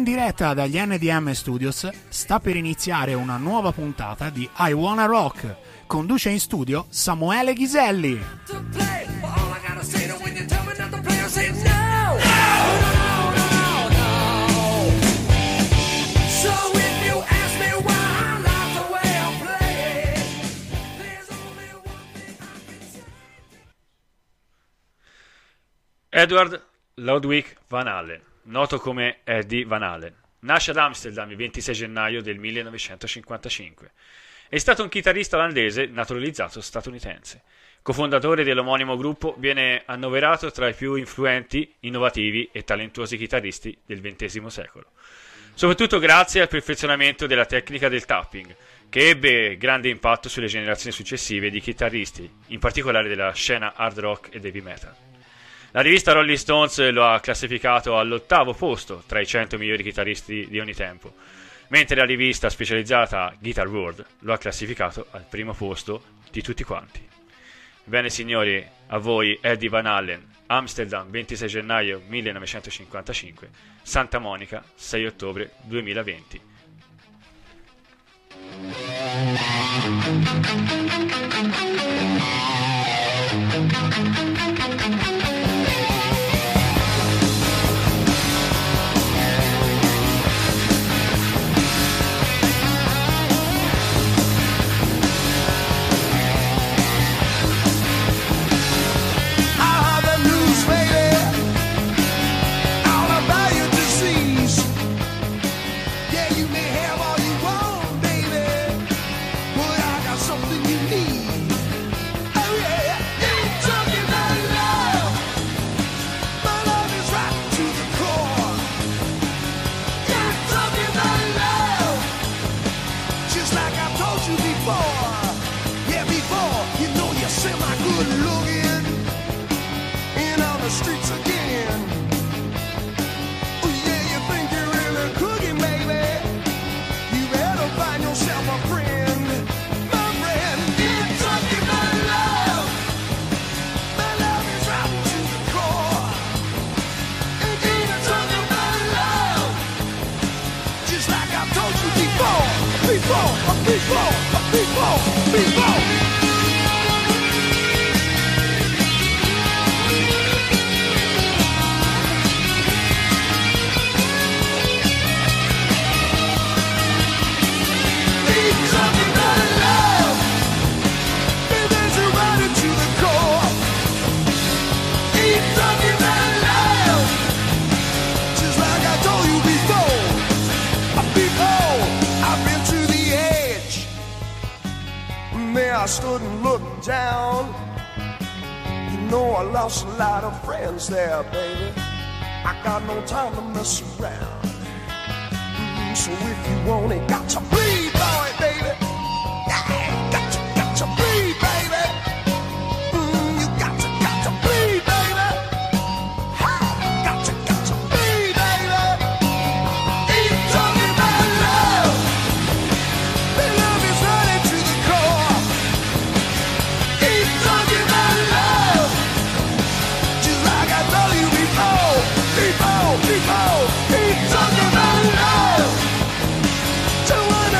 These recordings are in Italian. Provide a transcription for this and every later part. In diretta dagli NDM Studios sta per iniziare una nuova puntata di I Wanna Rock. Conduce in studio Samuele Ghiselli. Edward Ludwig Van Halen, noto come Eddie Van Halen, nasce ad Amsterdam il 26 gennaio del 1955. È stato un chitarrista olandese naturalizzato statunitense. Cofondatore dell'omonimo gruppo, viene annoverato tra i più influenti, innovativi e talentuosi chitarristi del XX secolo, soprattutto grazie al perfezionamento della tecnica del tapping, che ebbe grande impatto sulle generazioni successive di chitarristi, in particolare della scena hard rock ed heavy metal. La rivista Rolling Stones lo ha classificato all'8° posto tra i 100 migliori chitarristi di ogni tempo, mentre la rivista specializzata Guitar World lo ha classificato al primo posto di tutti quanti. Bene signori, a voi Eddie Van Halen, Amsterdam 26 gennaio 1955, Santa Monica 6 ottobre 2020. I stood and looked down. You know I lost a lot of friends there, baby. I got no time to mess around. So if you want it, got to bleed, boy, baby. Yeah, got to bleed, baby. You got to bleed, baby. Ha, got to bleed, baby. Ain't you talking about love? The love is running to the core. People, keep talking about love. To wanna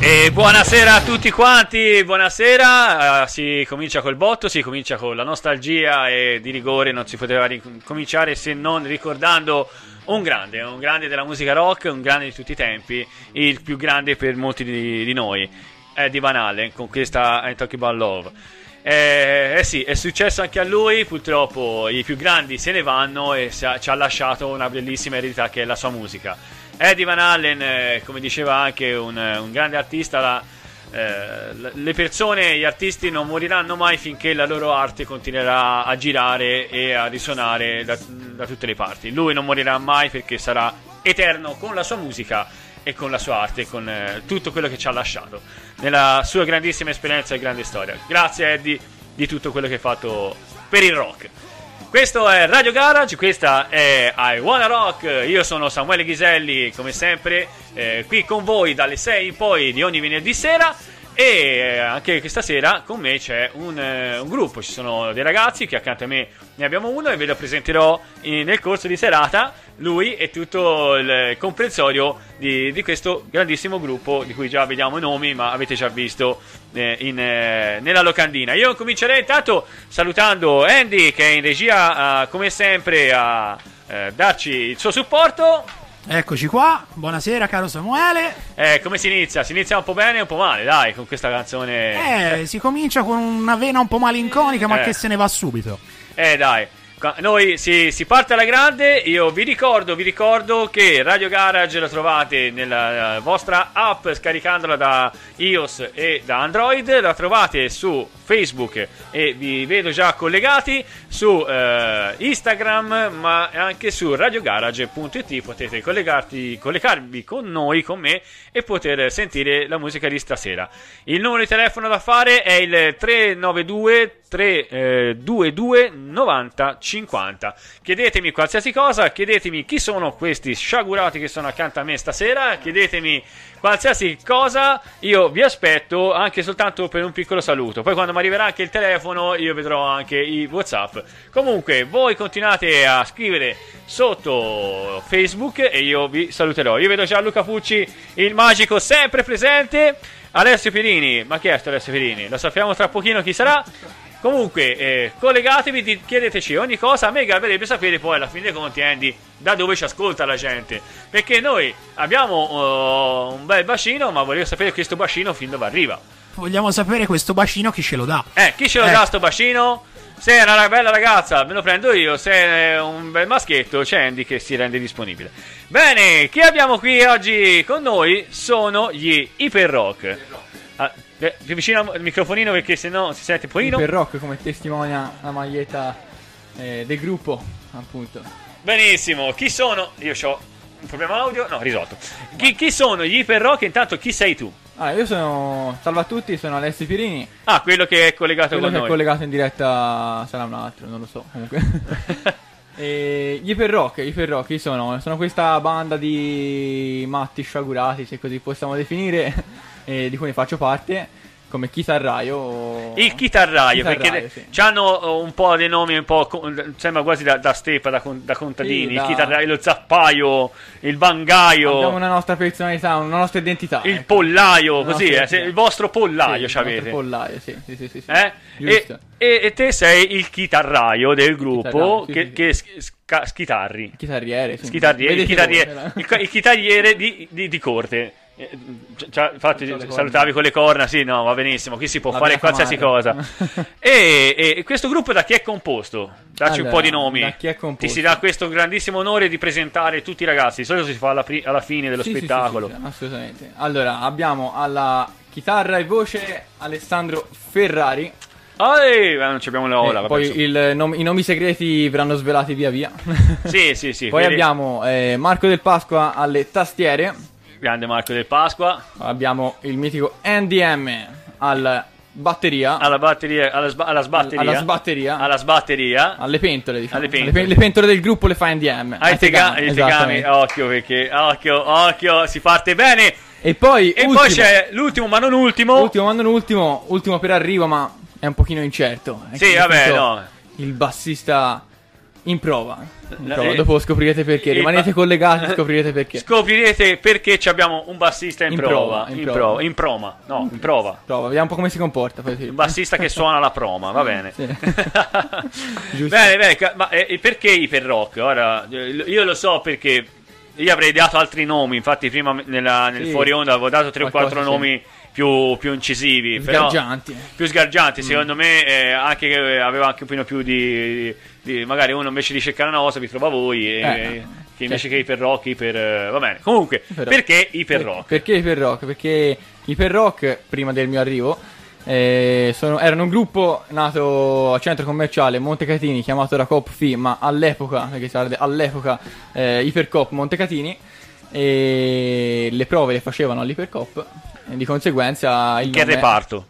E buonasera a tutti quanti, buonasera, si comincia col botto, si comincia con la nostalgia e di rigore non si poteva cominciare se non ricordando un grande della musica rock, un grande di tutti i tempi, il più grande per molti di noi, Eddie Van Halen con questa I'm Talking About Love. Sì, è successo anche a lui, purtroppo i più grandi se ne vanno e ci ha lasciato una bellissima eredità che è la sua musica. Eddie Van Halen, come diceva anche un grande artista, le persone, gli artisti non moriranno mai finché la loro arte continuerà a girare e a risuonare da tutte le parti. Lui non morirà mai perché sarà eterno con la sua musica e con la sua arte e con tutto quello che ci ha lasciato nella sua grandissima esperienza e grande storia. Grazie Eddie di tutto quello che hai fatto per il rock. Questo è Radio Garage, questa è I Wanna Rock, io sono Samuele Ghiselli come sempre qui con voi dalle 6 in poi di ogni venerdì sera e anche questa sera con me c'è un gruppo, ci sono dei ragazzi che accanto a me ne abbiamo uno e ve lo presenterò nel corso di serata, lui e tutto il comprensorio di questo grandissimo gruppo di cui già vediamo i nomi ma avete già visto nella locandina. Io comincerei intanto salutando Andy che è in regia come sempre a darci il suo supporto. Eccoci qua, buonasera caro Samuele. Come si inizia? Si inizia un po' bene e un po' male, dai, con questa canzone. Si comincia con una vena un po' malinconica ma che se ne va subito. Dai, noi si parte alla grande. Io vi ricordo che Radio Garage la trovate nella vostra app scaricandola da iOS e da Android, la trovate su Facebook e vi vedo già collegati su Instagram ma anche su radiogarage.it potete collegarvi con noi, con me e poter sentire la musica di stasera. Il numero di telefono da fare è il 392 322 90 50. Chiedetemi qualsiasi cosa, chiedetemi chi sono questi sciagurati che sono accanto a me stasera, chiedetemi qualsiasi cosa, io vi aspetto anche soltanto per un piccolo saluto. Poi quando mi arriverà anche il telefono io vedrò anche i WhatsApp. Comunque voi continuate a scrivere sotto Facebook e io vi saluterò. Io vedo già Luca Pucci, il magico sempre presente, Alessio Pirini, ma chi è sto Alessio Pirini? Lo sappiamo tra pochino chi sarà. Comunque collegatevi, chiedeteci ogni cosa, a me piacerebbe sapere poi alla fine dei conti Andy da dove ci ascolta la gente, perché noi abbiamo un bel bacino ma volevo sapere questo bacino fin dove arriva. Vogliamo sapere questo bacino chi ce lo dà. Chi ce lo dà sto bacino? Se è una bella ragazza me lo prendo io, se è un bel maschietto c'è Andy che si rende disponibile. Bene, chi abbiamo qui oggi con noi sono gli Iperrock. Più vicino al microfonino perché sennò si sente pochino. Iperrock come testimonia la maglietta del gruppo, appunto. Benissimo, chi sono? Io ho un problema audio, no, risolto. Chi sono gli Iperrock? Intanto chi sei tu? Io sono, salve a tutti, sono Alessio Pirini. Quello che è collegato quello con noi. Quello che è collegato in diretta sarà un altro, non lo so, comunque. E gli Iperrock chi sono? Sono questa banda di matti sciagurati, se così possiamo definire. Di cui ne faccio parte come chitarraio. Il chitarraio, perché sì. Hanno un po' dei nomi un po' sembra quasi da steppa, da contadini, sì, il chitarraio, lo zappaio, il bangaio. Abbiamo una nostra personalità, una nostra identità. Il pollaio, così, il vostro pollaio, sì, c'avete. Il pollaio, sì. E te sei il chitarraio del gruppo, che schitarri. Il chitarriere di corte. Infatti salutavi con le corna, sì, no, va benissimo, qui si può fare qualsiasi cosa. E questo gruppo da chi è composto? Dacci un po' di nomi. Da chi è composto? Ti si dà questo grandissimo onore di presentare tutti i ragazzi. Di solito si fa alla fine dello spettacolo. Sì, assolutamente. Allora, abbiamo alla chitarra e voce Alessandro Ferrari. Non ci abbiamo la ola. Poi i nomi segreti verranno svelati via via. Sì. Poi abbiamo Marco Del Pasqua alle tastiere. Grande Marco Del Pasqua. Abbiamo il mitico NDM alla batteria. Alla sbatteria. Alle pentole, diciamo. Le pentole del gruppo le fa NDM. Ai tegami. Occhio, si parte bene. E poi c'è l'ultimo ma non ultimo per arrivo, ma è un pochino incerto. Il bassista In prova. Dopo scoprirete perché. Rimanete collegati e scoprirete perché. Scoprirete perché abbiamo un bassista in prova. Vediamo un po' come si comporta. Un bassista che suona la proma, va bene. Sì. Bene. Ma perché Iperrock? Ora, io lo so perché io avrei dato altri nomi. Infatti, prima nel fuori onda avevo dato 3 o 4 nomi. Più incisivi, sgargianti. Però, più sgargianti, secondo me, anche aveva anche un po' più di magari uno invece di cercare una cosa vi trova voi che invece che Iperrock, va bene. Comunque, perché Iperrock? Perché Iperrock? Perché Iperrock prima del mio arrivo erano un gruppo nato al centro commerciale Montecatini chiamato la Coop Fi, ma all'epoca Ipercoop Montecatini, e le prove le facevano all'Ipercoop. Di conseguenza il nome reparto?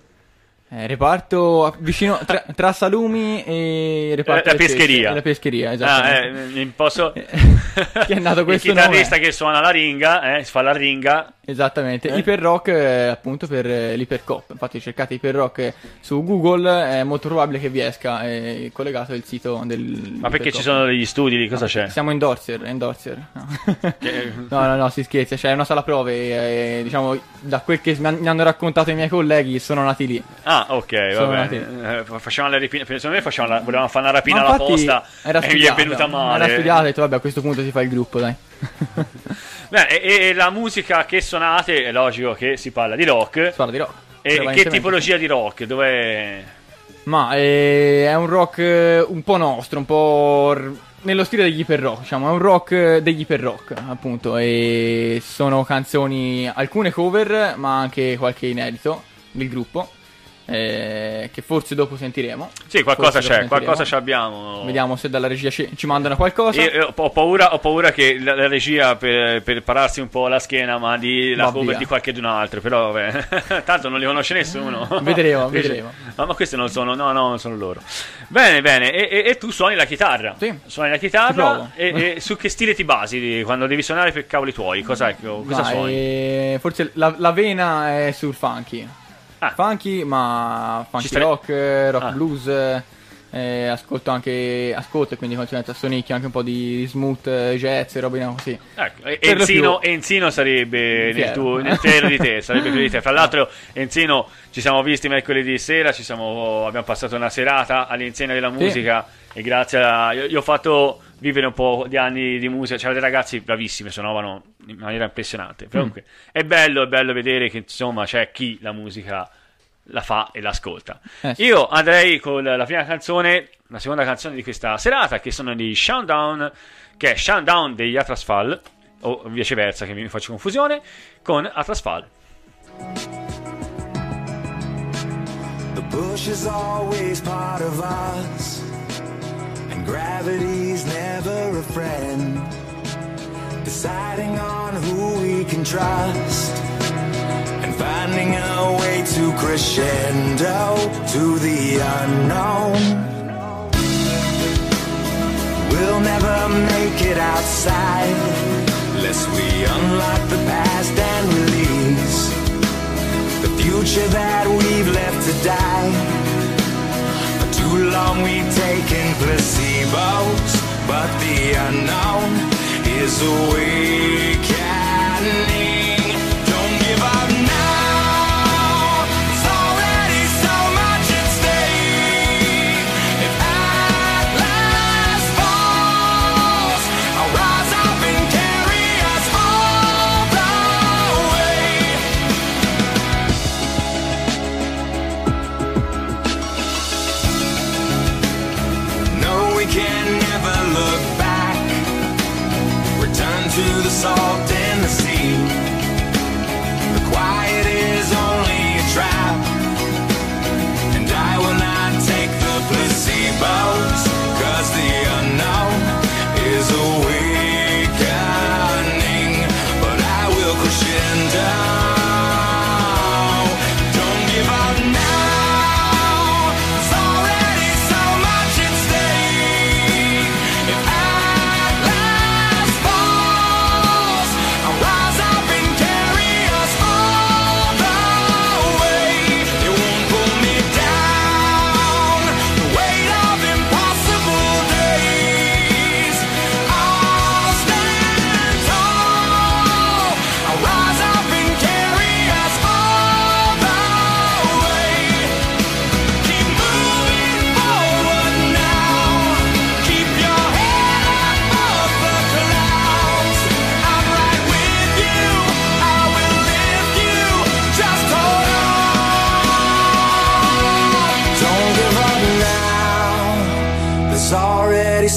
Reparto vicino tra salumi e reparto la pescheria, esatto. Che è nato questo il chitarrista nome. Che suona la ringa, fa la ringa. Esattamente. Iperrock appunto per l'Ipercoop. Infatti cercate Iperrock su Google, è molto probabile che vi esca, è collegato il sito del. Ma perché ci sono degli studi di cosa c'è? Siamo endorser. No, si scherza, c'è una sala prove diciamo da quel che mi hanno raccontato i miei colleghi sono nati lì. Ah, ok, sono va bene. Facciamo la rapina, secondo me volevamo fare una rapina alla posta e gli è venuta male. Era studiato e ho detto vabbè, a questo punto si fa il gruppo, dai. Beh, e la musica che suonate, è logico che si parla di rock. Si parla di rock. E che tipologia di rock? Dove? Ma è un rock un po' nostro, un po' nello stile degli Iperrock, diciamo, è un rock degli Iperrock, appunto. E sono canzoni, alcune cover, ma anche qualche inedito del gruppo. Che forse dopo sentiremo. Sì, qualcosa ci abbiamo. Vediamo se dalla regia ci mandano qualcosa. Io ho paura che la regia per pararsi un po' la schiena, ma la cover di qualche altro. Però vabbè. Tanto non li conosce nessuno. Vedremo. Ma questi non sono. No, sono loro. Bene. E tu suoni la chitarra? Sì. Suoni la chitarra. E su che stile ti basi quando devi suonare per cavoli tuoi? Cosa suoni? Forse la vena è sul funky. Funky, ma funky rock, blues, ascolto e quindi continuamente assonicchio anche un po' di smooth, jazz e roba così. Ecco, Enzino sarebbe nel fiero di te, sarebbe più di te. Fra l'altro Enzino ci siamo visti mercoledì sera, abbiamo passato una serata all'insegna della musica e grazie a io ho fatto vivere un po' di anni di musica, c'erano dei ragazzi bravissimi, suonavano in maniera impressionante. Però comunque è bello vedere che insomma c'è chi la musica la fa e l'ascolta. Io andrei con la prima canzone, la seconda canzone di questa serata, che sono di Shout Down, che è Shout Down degli Atlas Fall, o viceversa, che mi faccio confusione, con Atlas Fall. The bush is always part of us. Gravity's never a friend. Deciding on who we can trust and finding a way to crescendo to the unknown. We'll never make it outside unless we unlock the past and release the future that we've left to die. Too long we've taken placebos, but the unknown is awakening. Don't give up now, it's already so much at stake. If Atlas falls, I'll rise up and carry us all the to the salt and the sea. The quiet is only a trap, and I will not take the placebos, 'cause the unknown is awakening. But I will crescendo.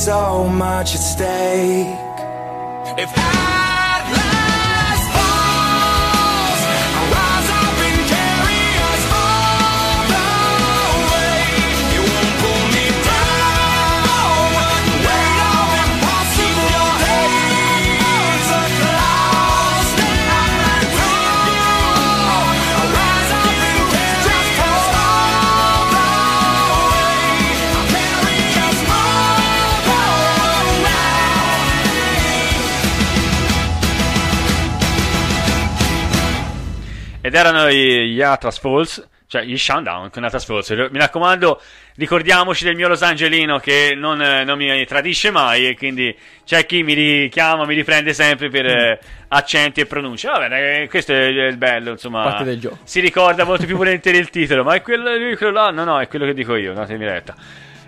so much at stake. If Atlas falls, I'll rise up and carry us all the way. You won't pull me down, weight of impossible days. Lost and gone, I'll rise up and carry us all the way. I'll carry us all the way. Ed erano gli Atlas Falls, cioè gli Shout Down con Atlas Fall. Mi raccomando, ricordiamoci del mio Los Angelino che non mi tradisce mai, e quindi c'è chi mi richiama, mi riprende sempre per accenti e pronunce. Vabbè, questo è il bello, insomma, parte del gioco. Si ricorda molto più volentieri il titolo, ma è quello là, no, è quello che dico io, datemi retta.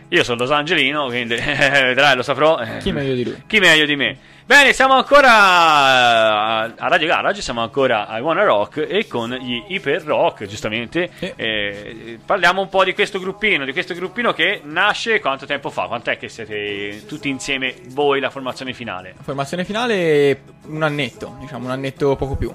Io sono Los Angelino, quindi vedrai, lo saprò. Chi meglio di lui? Chi meglio di me? Bene, siamo ancora a Radio Garage, siamo ancora a I Wanna Rock e con gli Iperrock, giustamente. Parliamo un po' di questo gruppino, che nasce quanto tempo fa? Quant'è che siete tutti insieme voi, la formazione finale? La formazione finale un annetto poco più,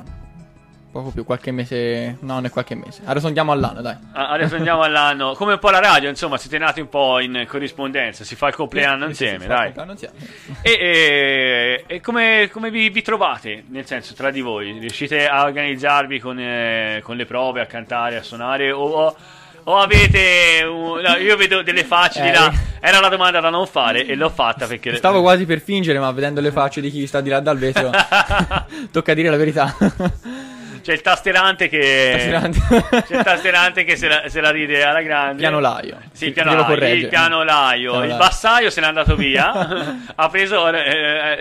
qualche mese, un anno e qualche mese. Adesso andiamo all'anno, dai. Adesso andiamo all'anno, come un po' la radio, insomma, siete nati un po' in corrispondenza, si fa il compleanno insieme, dai. E come vi trovate, nel senso, tra di voi? Riuscite a organizzarvi con le prove, a cantare, a suonare, o avete io vedo delle facce di là. Era la domanda da non fare e l'ho fatta perché stavo quasi per fingere, ma vedendo le facce di chi sta di là dal vetro tocca dire la verità. C'è il tasterante che se la ride alla grande. Pianolaio. Sì, il pianolaio. Il bassaio se n'è andato via. Ha preso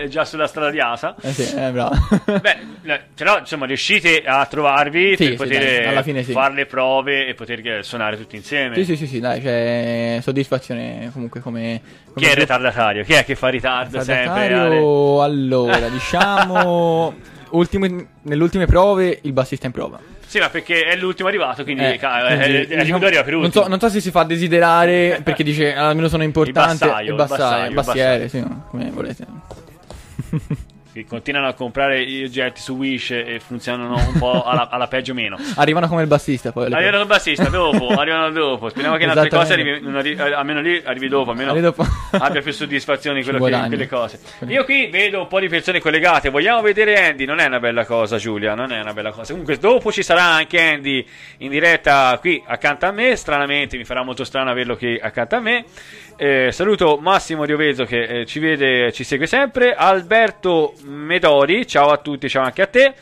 già sulla strada di Asa. Bravo. Beh, però insomma riuscite a trovarvi per poter fare le prove e poter suonare tutti insieme. Sì, dai, c'è soddisfazione comunque come chi è ritardatario? Chi è che fa ritardo sempre? Allora, diciamo nelle ultime prove il bassista in prova. Sì, ma perché è l'ultimo arrivato, quindi arriva per ultimo. Non so se si fa desiderare perché dice almeno sono importante. Il bassiere, sì, come volete. Che continuano a comprare gli oggetti su Wish e funzionano un po' alla peggio meno. Arrivano come il bassista, poi. Arrivano dopo. Speriamo che altre cose almeno lì arrivi dopo, almeno abbia più soddisfazioni quelle cose. Io qui vedo un po' di persone collegate. Vogliamo vedere Andy? Non è una bella cosa, Giulia, non è una bella cosa. Comunque dopo ci sarà anche Andy in diretta qui accanto a me. Stranamente mi farà molto strano averlo qui accanto a me. Saluto Massimo Riovezo che ci vede, ci segue sempre. Alberto Medori, ciao a tutti, ciao anche a te.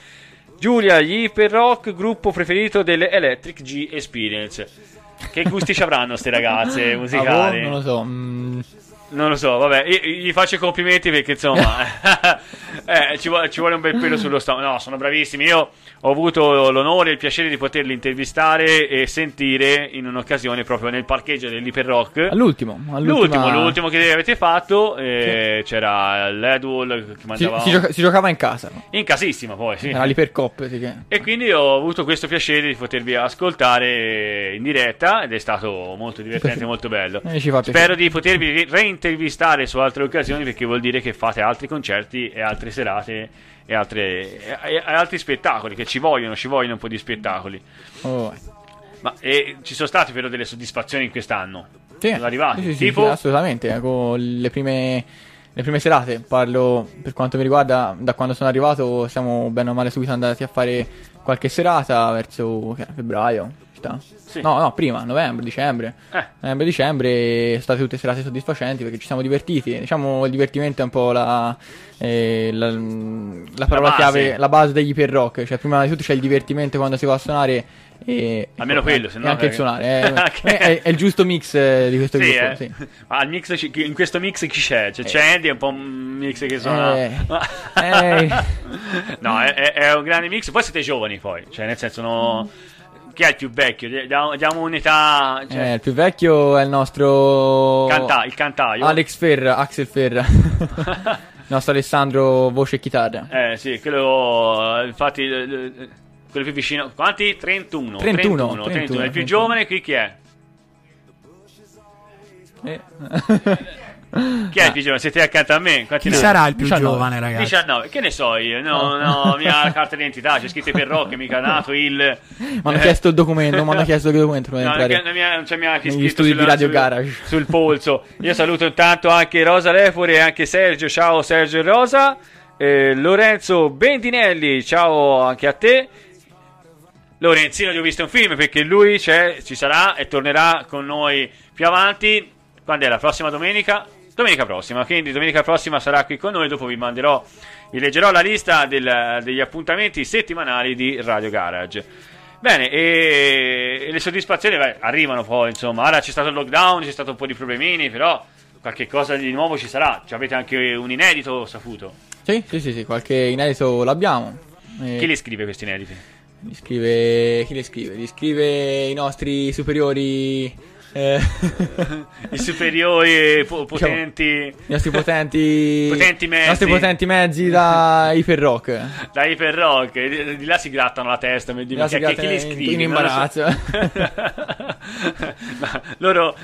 Giulia, gli Iperrock, gruppo preferito delle Electric G Experience. Che gusti ci avranno queste ragazze musicali? Non lo so. Non lo so, vabbè, io gli faccio i complimenti perché insomma ci vuole un bel pelo sullo stomaco. No, sono bravissimi. Io ho avuto l'onore e il piacere di poterli intervistare e sentire in un'occasione proprio nel parcheggio dell'Iperrock. L'ultimo che avete fatto, sì. C'era l'Edwall che mandava. Si giocava in casa, no? In casissima poi, sì. Era l'Ipercoop, sì. E quindi ho avuto questo piacere di potervi ascoltare in diretta ed è stato molto divertente, molto bello. Spero di potervi reintervistare su altre occasioni, perché vuol dire che fate altri concerti e altre serate e altri spettacoli, che ci vogliono un po' di spettacoli. Ma ci sono state però delle soddisfazioni in quest'anno? Sì, sono arrivati? Sì, assolutamente, con le prime serate, parlo per quanto mi riguarda, da quando sono arrivato siamo bene o male subito andati a fare qualche serata verso febbraio. Sì. No, prima, novembre, dicembre. Novembre-dicembre sono state tutte serate soddisfacenti perché ci siamo divertiti. Diciamo il divertimento è un po' la parola chiave, la base degli Iperrock. Cioè, prima di tutto c'è il divertimento quando si va a suonare. Almeno quello, se no. Anche il suonare. È il giusto mix di questo gruppo. Sì. Ma il mix, in questo mix chi c'è? C'è Andy, è un po' un mix che suona. No, è un grande mix. Poi siete giovani, poi. Cioè, nel senso, no. Chi è il più vecchio? Diamo un'età. Cioè... il più vecchio è il nostro. Il cantaio. Axel Ferra. Il nostro Alessandro, voce e chitarra. Sì, quello. Infatti, quello più vicino. Quanti? 31. Il più giovane qui chi è? Chi è il più giovane? Siete accanto a me. Quanti Chi sarà il più 19. Giovane, ragazzi? 19. Che ne so io? No, no, mia carta d'identità, c'è scritto Iperrock, mica nato il... Mi hanno chiesto il documento, mi hanno chiesto che documento per entrare negli studi di Radio Garage. Sul polso. Io saluto intanto anche Rosa Lepore e anche Sergio. Ciao Sergio e Rosa. Lorenzo Bendinelli, ciao anche a te. Lorenzino gli ho visto un film, perché lui c'è, ci sarà e tornerà con noi più avanti. Quando è la prossima domenica? Domenica prossima, quindi domenica prossima sarà qui con noi. Dopo vi manderò, vi leggerò la lista degli appuntamenti settimanali di Radio Garage. Bene, e le soddisfazioni arrivano poi, insomma. Allora c'è stato il lockdown, c'è stato un po' di problemini, però qualche cosa di nuovo ci sarà. Ci avete anche un inedito, ho saputo. Sì, qualche inedito l'abbiamo. Chi li scrive questi inediti? Li scrive i nostri superiori, i superiori potenti, diciamo, i nostri potenti mezzi, i nostri potenti mezzi da Iperrock. Da Iperrock, di là si grattano la testa, mi dico, che chi li scrive in imbarazzo. Ma loro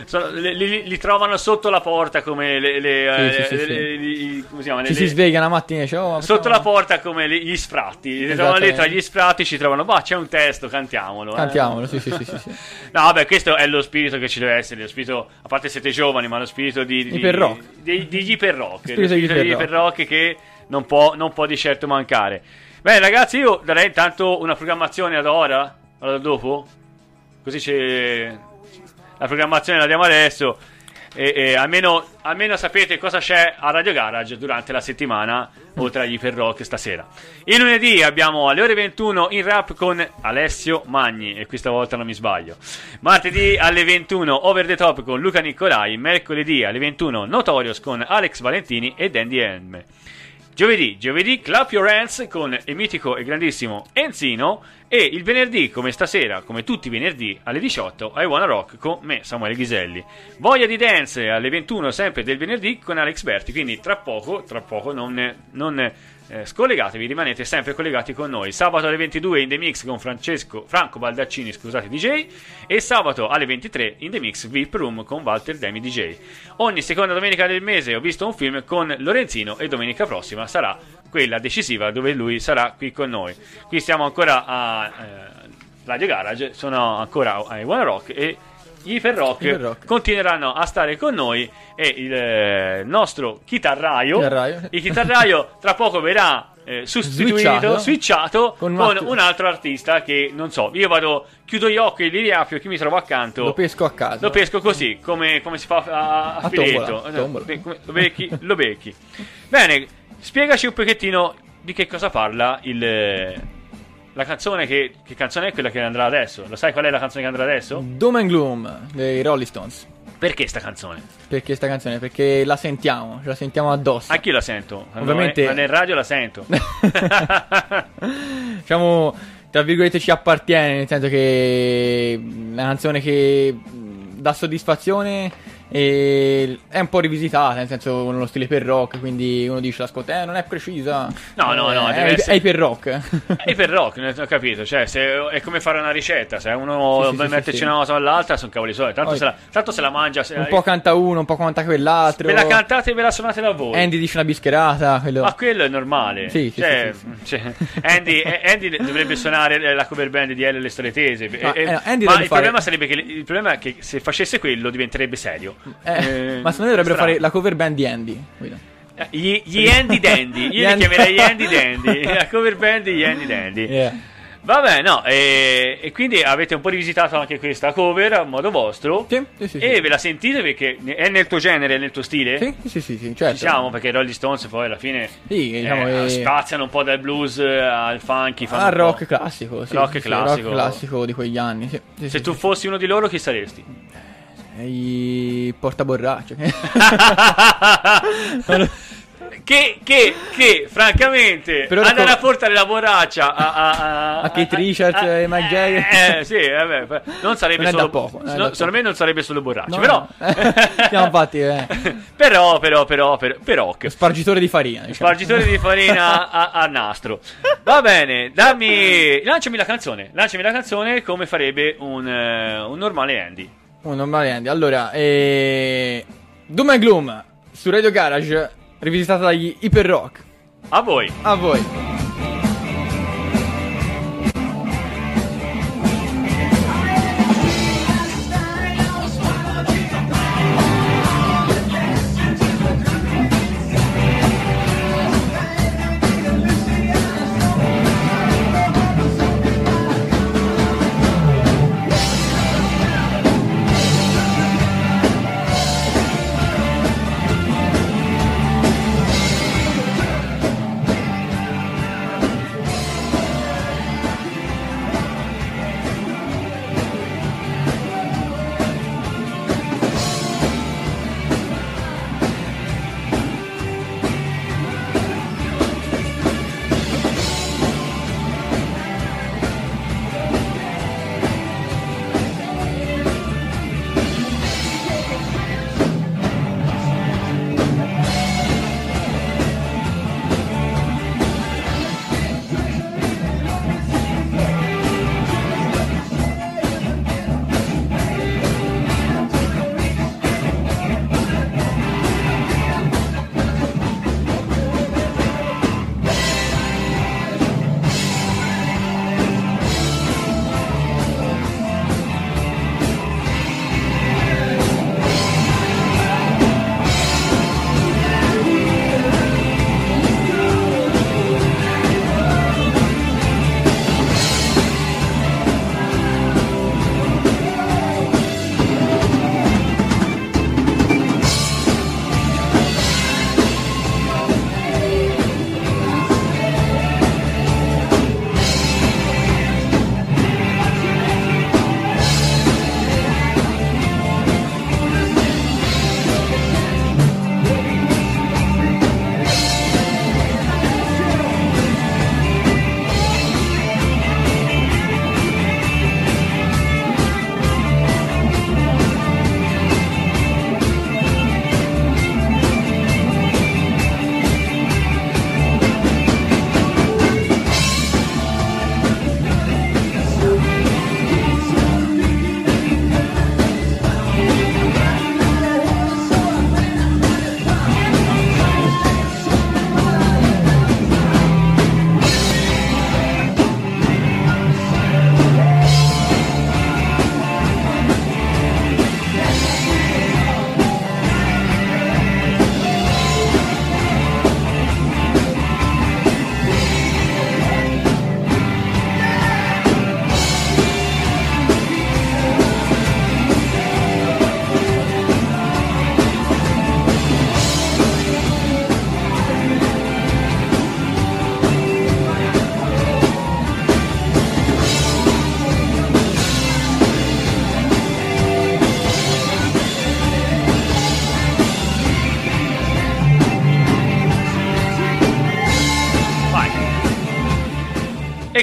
li trovano sotto la porta come come si chiama? Si sveglia la mattina, cioè, sotto la porta come gli sfratti. Li trovano lì, tra gli sfratti ci trovano, ma c'è un testo, cantiamolo. Sì. No, vabbè, questo è lo spirito che ci deve essere, lo spirito, a parte siete giovani, ma lo spirito di Iperrock, lo spirito di Iperrock che non può di certo mancare. Beh, ragazzi, io darei intanto una programmazione ad ora, allora dopo. Così c'è la programmazione, la diamo adesso, e almeno sapete cosa c'è a Radio Garage durante la settimana, oltre agli Iperrock stasera. Il lunedì abbiamo alle ore 21 in rap con Alessio Magni, e questa volta non mi sbaglio. Martedì alle 21 Over the Top con Luca Nicolai. Mercoledì alle 21 Notorious con Alex Valentini e Dandy M. Giovedì Clap Your Hands con il mitico e grandissimo Enzino. E il venerdì, come stasera, come tutti i venerdì, alle 18 I Wanna Rock con me, Samuele Ghiselli. Voglia di Dance alle 21 sempre del venerdì con Alex Berti. Quindi tra poco non scollegatevi, rimanete sempre collegati con noi. Sabato alle 22 in The Mix con Franco Baldaccini, scusate, DJ, e sabato alle 23 in The Mix VIP Room con Walter Demi DJ. Ogni seconda domenica del mese Ho visto un film con Lorenzino, e domenica prossima sarà quella decisiva dove lui sarà qui con noi. Qui siamo ancora a Radio Garage, sono ancora a I Wanna Rock, e gli Iperrock continueranno a stare con noi, e il nostro chitarraio tra poco verrà switchato con un altro artista che non so. Io vado, chiudo gli occhi, li riapro, chi mi trovo accanto lo pesco a caso, lo pesco così come si fa a filetto, lo becchi. Bene, spiegaci un pochettino di che cosa parla la canzone, che canzone è quella che andrà adesso? Lo sai qual è la canzone che andrà adesso? Doom and Gloom dei Rolling Stones. Perché sta canzone? Perché la sentiamo, ce la sentiamo addosso. Anch'io la sento, ovviamente, ma nel radio la sento. Diciamo, tra virgolette, ci appartiene, nel senso che è una canzone che dà soddisfazione, e è un po' rivisitata, nel senso, nello stile Iperrock, quindi uno dice la scotta non è precisa, no, è Iperrock, non ho capito, cioè se è come fare una ricetta, se uno vuole metterci una cosa all'altra sono cavoli suoi, tanto se la mangia, se un po' canta uno, un po' canta quell'altro, ve la cantate e ve la suonate da voi. Andy dice una bischerata, quello è normale, sì. Andy dovrebbe suonare la cover band di Le Storie Tese, il problema è che se facesse quello diventerebbe serio. Ma secondo me dovrebbero fare la cover band di Andy, gli Andy Dandy. Io li chiamerei gli Andy Dandy, la cover band degli Andy Dandy. Vabbè, no, e quindi avete un po' rivisitato anche questa cover a modo vostro. Sì. Ve la sentite perché è nel tuo genere, nel tuo stile? Sì, certo. Ci siamo, perché Rolling Stones poi alla fine spaziano un po' dal blues al funky, al rock classico, rock classico di quegli anni. Se tu fossi uno di loro, chi saresti? I portaborracce. che francamente andare a portare la borraccia a Keith Richards e Mike Jagger, sì, vabbè, non sarebbe solo poco, secondo me non sarebbe solo borraccia, no, però siamo fatti, però spargitore di farina, diciamo. Spargitore di farina a nastro. Va bene, lanciami la canzone come farebbe un normale Andy. Allora, Doom and Gloom su Radio Garage, rivisitata dagli Iperrock. A voi. A voi.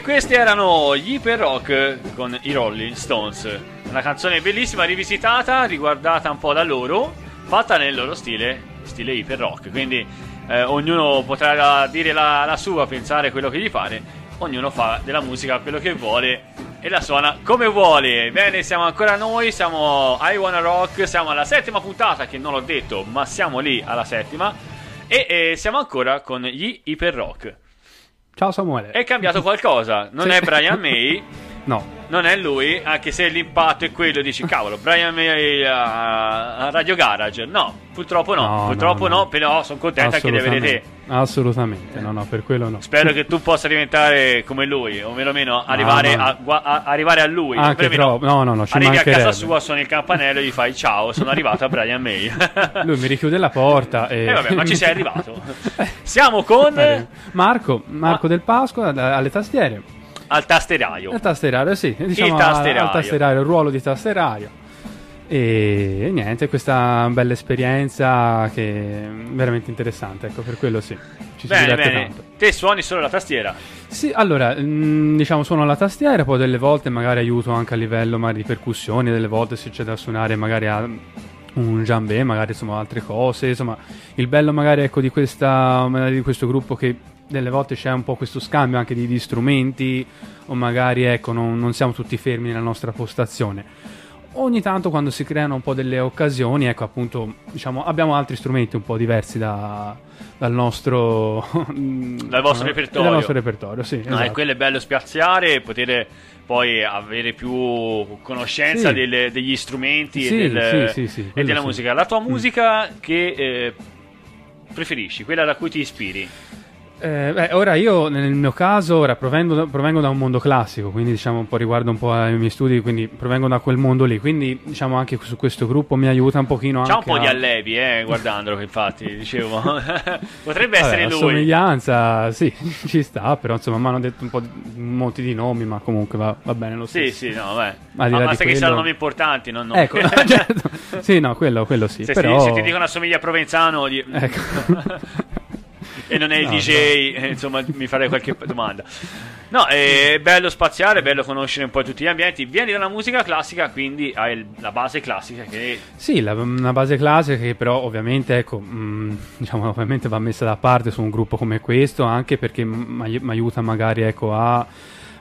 Questi erano gli Iperrock con i Rolling Stones. Una canzone bellissima, rivisitata, riguardata un po' da loro, fatta nel loro stile Iperrock. Quindi ognuno potrà dire la sua, pensare quello che gli pare. Ognuno fa della musica quello che vuole e la suona come vuole. Bene, siamo ancora noi, siamo I Wanna Rock, siamo alla settima puntata, che non l'ho detto, ma siamo lì alla settima. E siamo ancora con gli Iperrock. Ciao Samuele. È cambiato qualcosa, non sì. È Brian May. No. Non è lui, anche se l'impatto è quello, dici cavolo, Brian May a Radio Garage. No, purtroppo no, purtroppo no. Però sono contento anche di avere te. Assolutamente, no, per quello no. Spero che tu possa diventare come lui, o meno arrivare, arrivare a lui. Anche però, no, ci arrivi a casa sua, suona il campanello e gli fai ciao, sono arrivato a Brian May. Lui mi richiude la porta e... vabbè, ma ci sei arrivato. Siamo con... Marco Del Pasqua alle tastiere. Al tasteraio, sì, diciamo al tasteraio, il ruolo di tasteraio. E niente, questa bella esperienza che è veramente interessante, ecco, per quello sì, ci si diverte tanto. Te suoni solo la tastiera? Sì, allora, diciamo suono la tastiera, poi delle volte magari aiuto anche a livello di percussioni, delle volte se c'è da suonare magari a un djembè, magari insomma altre cose, insomma il bello magari ecco di questo gruppo che delle volte c'è un po' questo scambio anche di strumenti, o magari ecco non siamo tutti fermi nella nostra postazione. ogni tanto quando si creano un po' delle occasioni, ecco appunto, diciamo, abbiamo altri strumenti un po' diversi dal vostro repertorio. Dal nostro repertorio, sì. No, esatto. E quello è bello spiazzare e poter poi avere più conoscenza, sì, degli strumenti, sì, e, sì, e della, sì, musica. La tua musica che preferisci, quella da cui ti ispiri? Ora io nel mio caso provengo da un mondo classico, quindi diciamo un po' riguardo un po' ai miei studi, quindi provengo da quel mondo lì, quindi diciamo anche su questo gruppo mi aiuta un pochino. C'è anche un po' di allevi, guardandolo, infatti dicevo potrebbe essere lui. La somiglianza, sì, ci sta, però insomma mi hanno detto un po' molti di nomi, ma comunque va bene lo stesso. Sì, sì, no, beh. Ma basta che siano nomi importanti, non nomi. Ecco, certo. Sì, no, quello sì. Però... se ti dicono assomiglia a Provenzano, ecco. E non è il DJ, no. Insomma, mi farei qualche domanda. No, è bello spaziare, è bello conoscere un po' tutti gli ambienti. Vieni dalla musica classica, quindi hai la base classica che... Sì, una base classica che però ovviamente, ecco, diciamo, ovviamente va messa da parte su un gruppo come questo, anche perché mi aiuta magari, ecco, a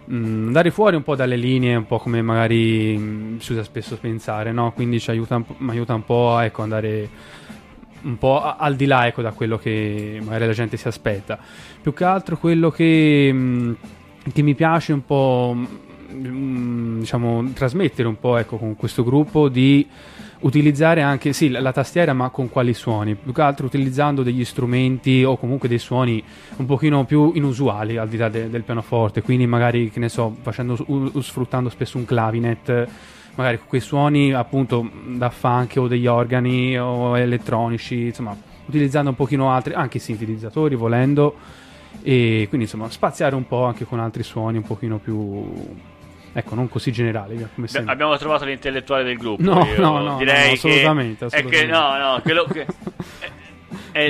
andare fuori un po' dalle linee, un po' come magari si usa spesso pensare, no? Quindi mi aiuta un po', ecco, andare... un po' al di là, ecco, da quello che magari la gente si aspetta. Più che altro quello che mi piace un po', diciamo, trasmettere un po', ecco, con questo gruppo, di utilizzare anche, sì, la tastiera, ma con quali suoni, più che altro utilizzando degli strumenti o comunque dei suoni un pochino più inusuali al di là del pianoforte, quindi magari, che ne so, sfruttando spesso un clavinet, magari quei suoni appunto da funk o degli organi o elettronici, insomma, utilizzando un pochino altri, anche i sintetizzatori volendo, e quindi insomma spaziare un po' anche con altri suoni un pochino più, ecco, non così generali. Come sempre. Abbiamo trovato l'intellettuale del gruppo. No, direi no, assolutamente, che, assolutamente. È che no, quello che...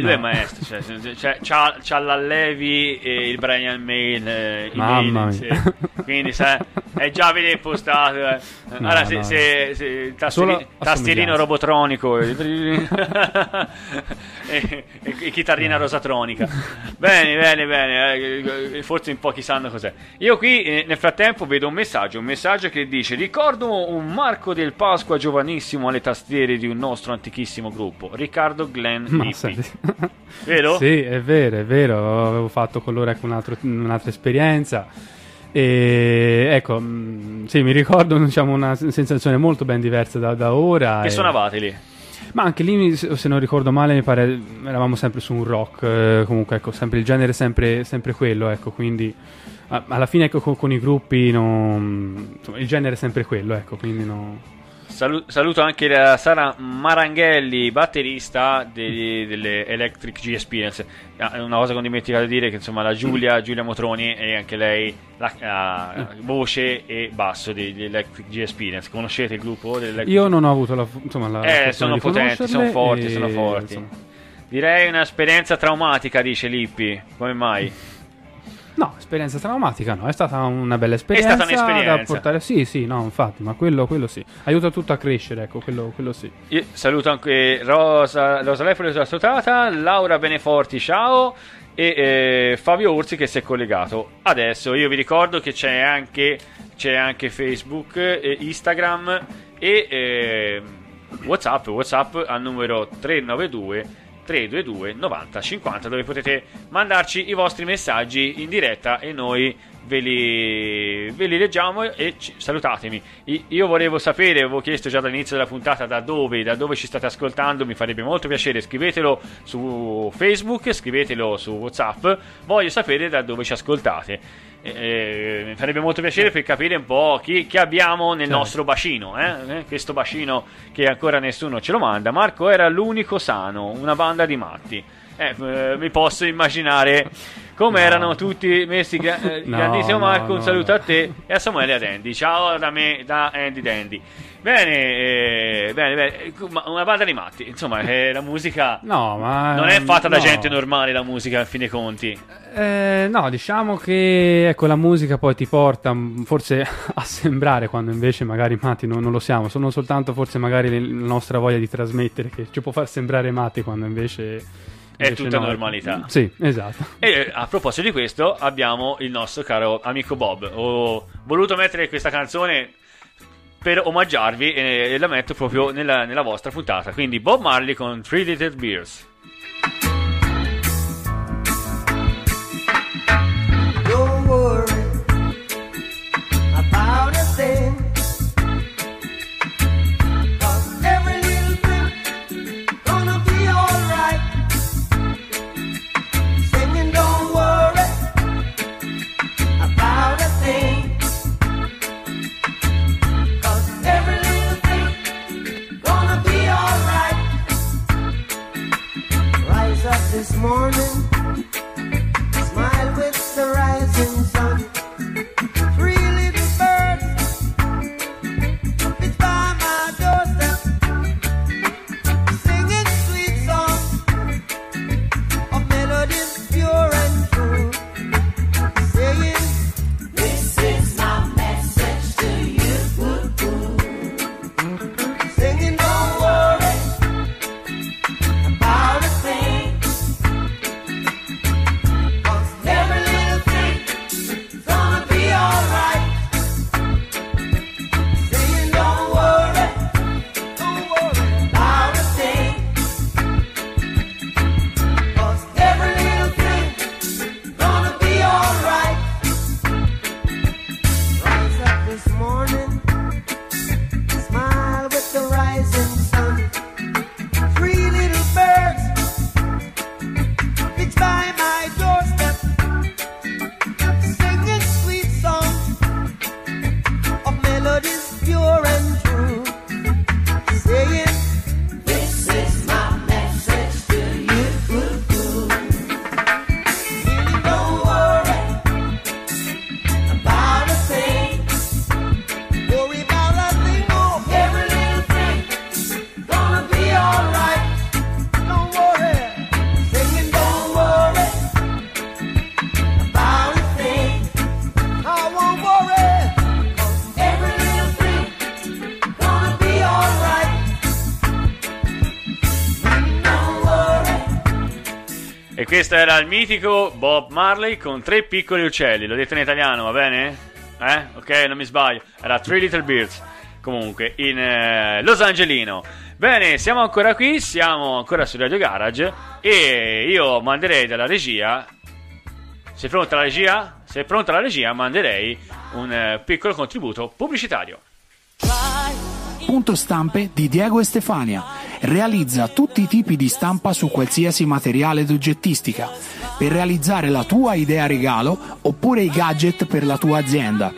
lui è maestro, cioè c'ha l'allevi e il Brian May, mamma mia. Quindi è già vedi impostato. Allora, se tastierino robotronico e chitarrina rosatronica. Bene, forse in pochi sanno cos'è. Io qui nel frattempo vedo un messaggio che dice: ricordo un Marco Del Pasqua giovanissimo alle tastiere di un nostro antichissimo gruppo, Riccardo Glenn Lippi. Vero? Sì, è vero, avevo fatto con loro un'altra esperienza e ecco, sì, mi ricordo, diciamo, una sensazione molto ben diversa da ora. Che suonavate lì? Ma anche lì, se non ricordo male, mi pare eravamo sempre su un rock, comunque, ecco, sempre il genere, sempre quello, ecco, quindi alla fine, ecco, con i gruppi, insomma, il genere è sempre quello, ecco, quindi no. Saluto anche la Sara Maranghelli, batterista delle Electric G Experience. Una cosa che ho dimenticato di dire, che insomma la Giulia Motroni è anche lei la voce e basso di Electric G Experience. Conoscete il gruppo? Io non ho avuto la sono potenti, sono forti. Insomma. Direi un'esperienza traumatica, dice Lippi. Come mai? No, esperienza traumatica no, è stata una bella esperienza. È stata un'esperienza da portare, sì, no, infatti, ma quello sì, aiuta tutto a crescere, ecco, quello sì. Io saluto anche Rosa Lepoli, la salutata, Laura Beneforti, ciao, e Fabio Ursi che si è collegato adesso. Io vi ricordo che c'è anche Facebook, Instagram e WhatsApp al numero 392 322 90 50, dove potete mandarci i vostri messaggi in diretta e noi ve li leggiamo e salutatemi. Io avevo chiesto già dall'inizio della puntata da dove ci state ascoltando, mi farebbe molto piacere, scrivetelo su Facebook, scrivetelo su WhatsApp, voglio sapere da dove ci ascoltate, mi farebbe molto piacere per capire un po' chi abbiamo nel nostro bacino, questo bacino che ancora nessuno ce lo manda. Marco era l'unico sano, una banda di matti. Mi posso immaginare come erano tutti messi. Grandissimo Marco, un saluto a te e a Samuele e ad Andy. Ciao da me, da Andy Dandy. Bene, una banda di matti. Insomma, la musica non è fatta da gente normale, la musica, a fine conti. No, diciamo che, ecco, la musica poi ti porta forse a sembrare, quando invece magari matti non lo siamo. Sono soltanto forse magari la nostra voglia di trasmettere che ci può far sembrare matti, quando invece... è tutta normalità. Sì, esatto. E a proposito di questo, abbiamo il nostro caro amico Bob. Ho voluto mettere questa canzone per omaggiarvi, e la metto proprio nella vostra puntata. Quindi Bob Marley con Three Little Birds. Don't worry about a thing, 'cause every little thing gonna be alright. Singing don't worry about a thing, 'cause every little thing gonna be alright. Rise up this morning, smile with the rising sun. Three little birds fit by my doorstep, singing sweet songs of melodies pure and true, saying, this is my message to you. Singing don't worry about a thing, 'cause every little thing's gonna be alright. Saying don't worry about a thing, 'cause every little thing's gonna be alright. Rise up this morning, smile with the rising sun. Three little birds fits by my doorstep, singing sweet songs of melodies pure and true, saying, this is my message to you. Really don't worry about a thing, worry about nothing more. Every little thing's gonna be alright. Don't worry, singing don't worry about a thing, I won't worry, 'cause every little thing's gonna be alright. Don't worry. E questo era il mitico Bob Marley con Tre piccoli uccelli. L'ho detto in italiano, va bene? Ok, non mi sbaglio. Era Three Little Birds. Comunque, in Los Angelino. Bene, siamo ancora qui, siamo ancora su Radio Garage. E io manderei dalla regia. Sei pronta la regia? Se è pronta la regia, manderei un piccolo contributo pubblicitario. Punto Stampe di Diego e Stefania. Realizza tutti i tipi di stampa su qualsiasi materiale d'oggettistica per realizzare la tua idea regalo oppure i gadget per la tua azienda.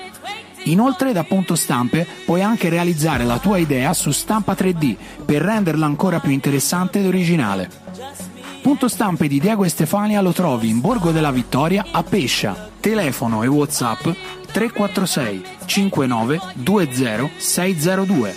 Inoltre da Punto Stampe puoi anche realizzare la tua idea su stampa 3D per renderla ancora più interessante ed originale. Punto Stampe di Diego e Stefania lo trovi in Borgo della Vittoria a Pescia. Telefono e WhatsApp 346 59 20 602.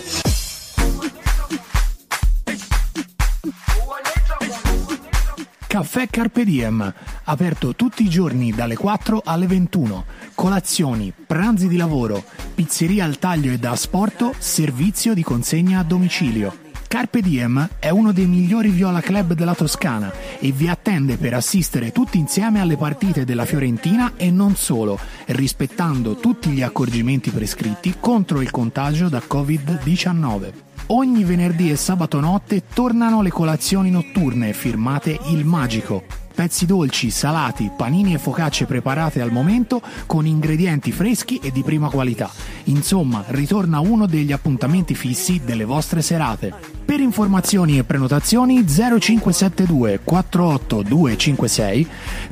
Caffè Carpe Diem, aperto tutti i giorni dalle 4 alle 21. Colazioni, pranzi di lavoro, pizzeria al taglio e da asporto, servizio di consegna a domicilio. Carpe Diem è uno dei migliori viola club della Toscana e vi attende per assistere tutti insieme alle partite della Fiorentina e non solo, rispettando tutti gli accorgimenti prescritti contro il contagio da Covid-19. Ogni venerdì e sabato notte tornano le colazioni notturne firmate Il Magico. Pezzi dolci, salati, panini e focacce preparate al momento con ingredienti freschi e di prima qualità. Insomma, ritorna uno degli appuntamenti fissi delle vostre serate. Per informazioni e prenotazioni 0572 48256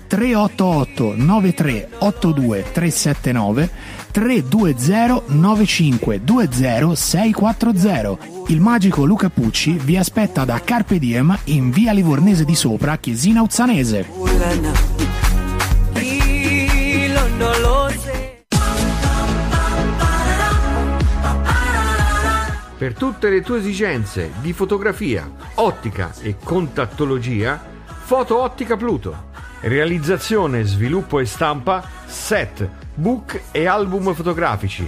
388 9382 379 320 9520 640. Il magico Luca Pucci vi aspetta da Carpe Diem in via Livornese di Sopra, Chiesina Uzzanese. Per tutte le tue esigenze di fotografia, ottica e contattologia, Foto Ottica Pluto. Realizzazione, sviluppo e stampa, set, book e album fotografici,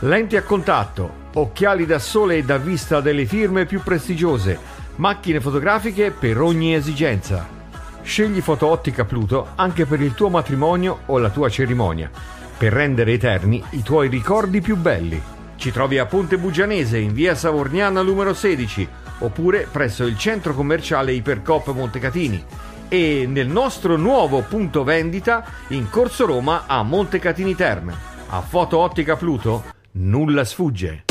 lenti a contatto, occhiali da sole e da vista delle firme più prestigiose, macchine fotografiche per ogni esigenza. Scegli Foto Ottica Pluto anche per il tuo matrimonio o la tua cerimonia, per rendere eterni i tuoi ricordi più belli. Ci trovi a Ponte Bugianese, in via Savorniana numero 16, oppure presso il centro commerciale Ipercoop Montecatini e nel nostro nuovo punto vendita in Corso Roma a Montecatini Terme. A Foto Ottica Pluto nulla sfugge.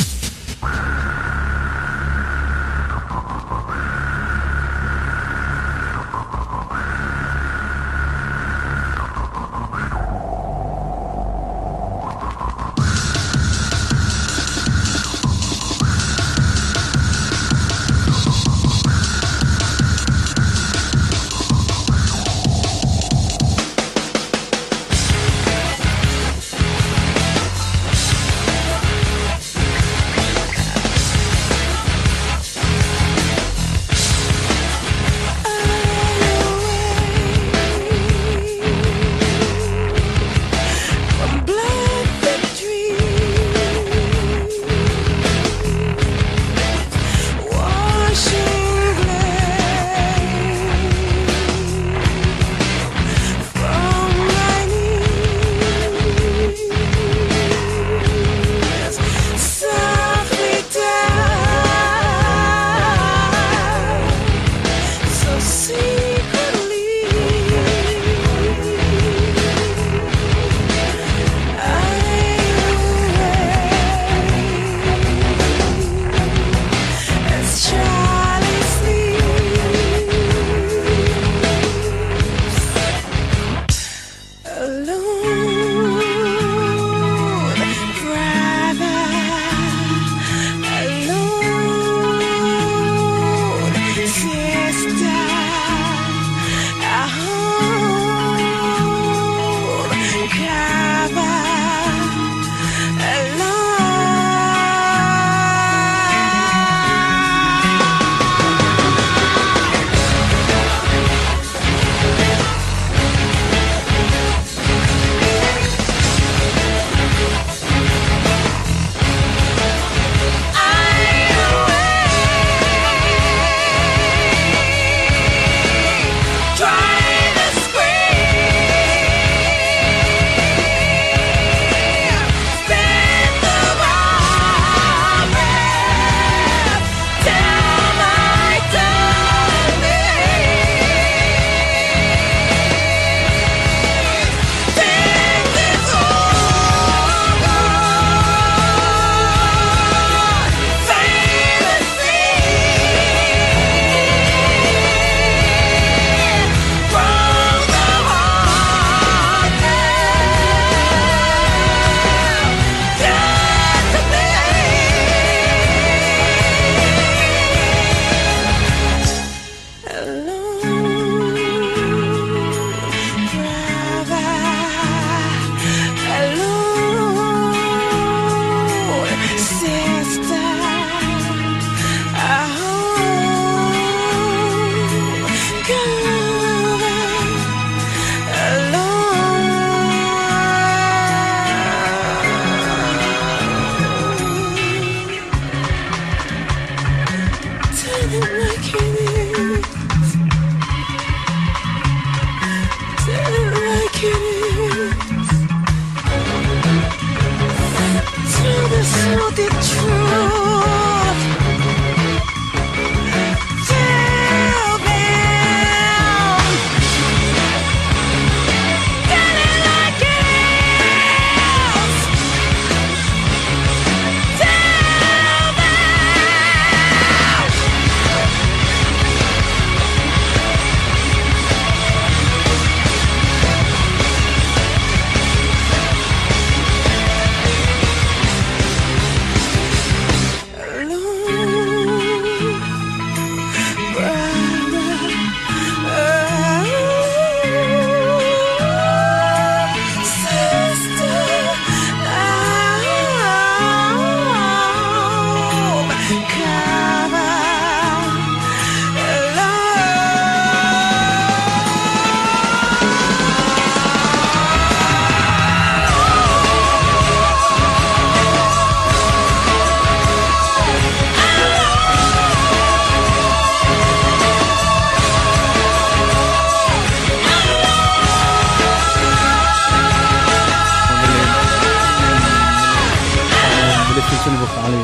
dizioni vocali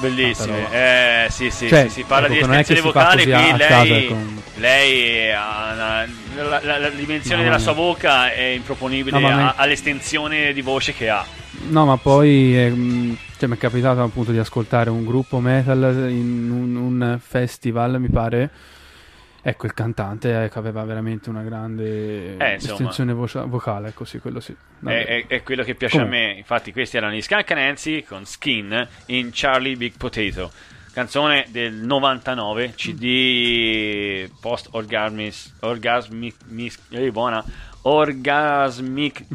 bellissime. Sì, si parla di estensioni vocali. Qui lei ha la dimensione della sua voca è improponibile all'estensione di voce che ha. No, ma poi mi è capitato appunto di ascoltare un gruppo metal in un festival, mi pare. Ecco, il cantante che aveva veramente una grande estensione vocale, ecco, sì, quello sì. È quello che piace a me. Infatti questi erano gli Scancanensi con Skin in Charlie Big Potato, canzone del 99, CD post Orgasmic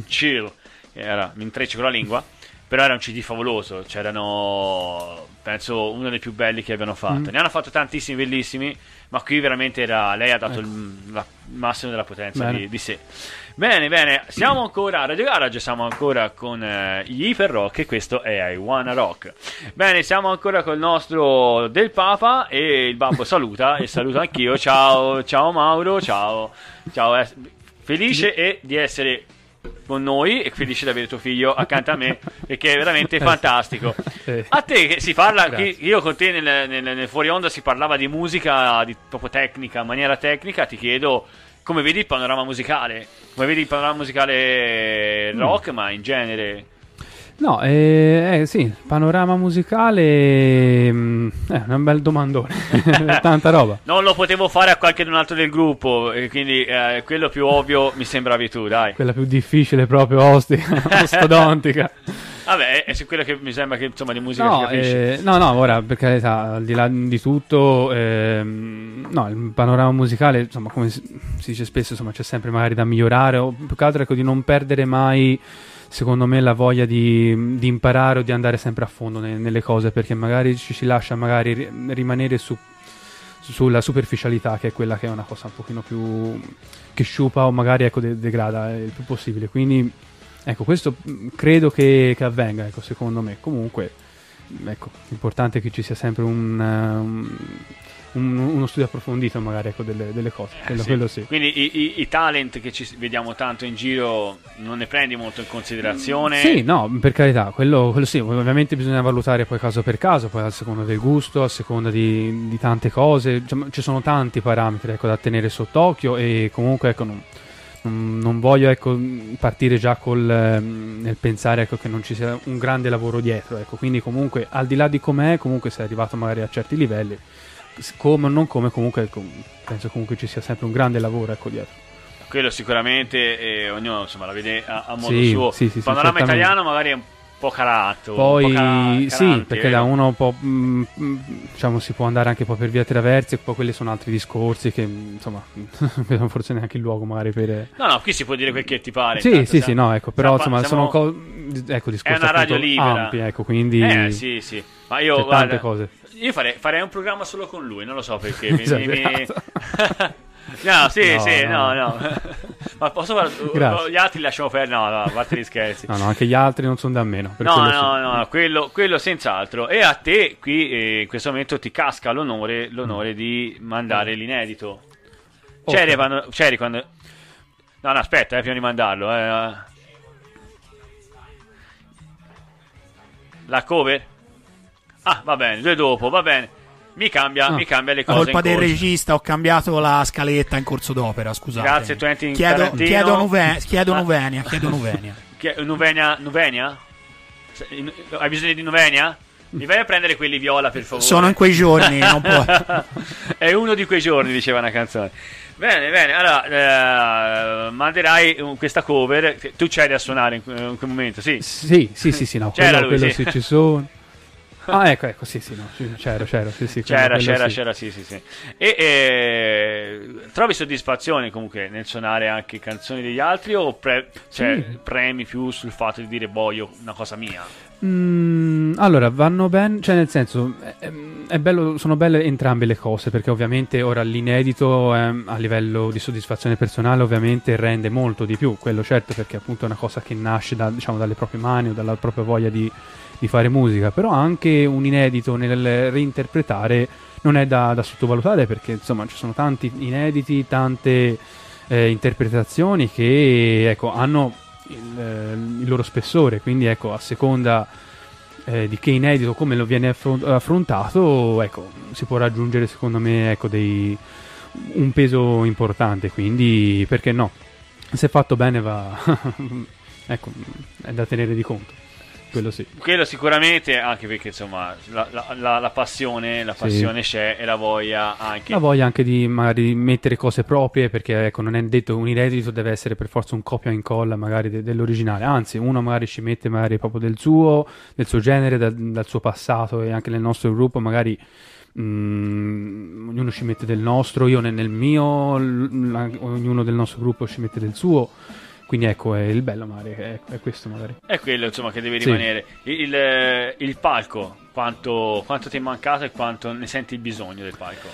Chill. Era, mi intreccio con la lingua, però era un CD favoloso. C'erano, penso, uno dei più belli che abbiano fatto. Ne hanno fatto tantissimi bellissimi, ma qui veramente era, lei ha dato il massimo della potenza di sé. Bene, siamo ancora a Radio Garage, siamo ancora con gli Iperrock e questo è I Wanna Rock. Bene, siamo ancora col nostro Del Papa e il babbo saluta e saluto anch'io. Ciao Mauro, ciao, felice di essere con noi e felice di avere tuo figlio accanto a me, perché è veramente fantastico. A te che si parla, io con te nel fuori onda si parlava di musica, di proprio tecnica, in maniera tecnica. Ti chiedo come vedi il panorama musicale, rock, ma in genere. No, sì, il panorama musicale è un bel domandone, tanta roba. Non lo potevo fare a qualche un altro del gruppo, quindi quello più ovvio mi sembravi tu, dai. Quella più difficile proprio, ostodontica. Vabbè, è su quello che mi sembra che insomma di musica si capisce. No, ora per carità, al di là di tutto, il panorama musicale, insomma, come si dice spesso, insomma, c'è sempre magari da migliorare, o più che altro ecco di non perdere mai, secondo me, la voglia di imparare o di andare sempre a fondo nelle cose, perché magari ci si lascia magari rimanere sulla superficialità, che è quella che è una cosa un pochino più che sciupa o magari ecco degrada il più possibile. Quindi ecco, questo credo che avvenga, ecco, secondo me. Comunque ecco, l'importante è che ci sia sempre uno studio approfondito magari ecco delle cose, quello sì. Quindi i talent che ci vediamo tanto in giro non ne prendi molto in considerazione? Sì, no, per carità, quello sì, ovviamente bisogna valutare poi caso per caso, poi a seconda del gusto, a seconda di tante cose, cioè, ci sono tanti parametri ecco da tenere sott'occhio, e comunque ecco non voglio ecco partire già nel pensare ecco che non ci sia un grande lavoro dietro, ecco, quindi comunque al di là di com'è, comunque sei arrivato magari a certi livelli, come o non come, comunque penso comunque ci sia sempre un grande lavoro ecco dietro. Quello sicuramente, ognuno insomma la vede a modo suo. Sì, il panorama italiano magari è un po' calato, poi sì, perché da uno un po' diciamo si può andare anche poi per via traverse, poi quelli sono altri discorsi che insomma non vedo forse neanche il luogo magari per no, qui si può dire quel che ti pare. Sì, no, ecco, però insomma sono ecco discorsi, è una radio libera, ampi, ecco, quindi sì, ma io guarda, tante cose. Io farei un programma solo con lui, non lo so perché. No. Ma posso guardare? Gli altri lasciamo perdere, no, a parte gli scherzi. No, anche gli altri non sono da meno. Quello senz'altro. E a te qui in questo momento ti casca l'onore di mandare l'inedito. C'eri quando... No, aspetta, prima di mandarlo. La cover? Ah, va bene, due dopo, va bene. Mi cambia le cose. Colpa del regista, ho cambiato la scaletta in corso d'opera, scusate. Grazie, Twentin. Chiedo Nuvenia. Nuvenia? Hai bisogno di Nuvenia? Mi vai a prendere quelli viola, per favore. Sono in quei giorni, non puoi. È uno di quei giorni, diceva una canzone. Bene, allora manderai questa cover. Tu c'eri a suonare in quel momento, sì? Sì, no, quello sì, ci sono. Ah, ecco, sì, no, c'ero, sì. C'era, sì. E trovi soddisfazione comunque nel suonare anche canzoni degli altri, o premi più sul fatto di dire, io una cosa mia? Allora, vanno bene, cioè nel senso, è bello, sono belle entrambe le cose, perché ovviamente ora l'inedito a livello di soddisfazione personale ovviamente rende molto di più, quello certo, perché appunto è una cosa che nasce diciamo, dalle proprie mani o dalla propria voglia di fare musica, però anche un inedito nel reinterpretare non è da sottovalutare, perché insomma ci sono tanti inediti, tante interpretazioni che ecco hanno il loro spessore, quindi ecco a seconda di che inedito, come lo viene affrontato, ecco, si può raggiungere secondo me, ecco, un peso importante, quindi perché no, se fatto bene va ecco, è da tenere di conto. Quello sì, quello sicuramente, anche perché insomma la passione sì, c'è, e la voglia anche di magari mettere cose proprie, perché ecco, non è detto un inedito deve essere per forza un copia e incolla magari dell'originale, anzi uno magari ci mette magari proprio del suo genere, dal suo passato, e anche nel nostro gruppo magari ognuno ci mette del nostro, io nel mio, ognuno del nostro gruppo ci mette del suo. Quindi ecco, è il bello magari, è questo magari. È quello insomma che deve rimanere. Sì. Il palco, quanto ti è mancato e quanto ne senti il bisogno del palco?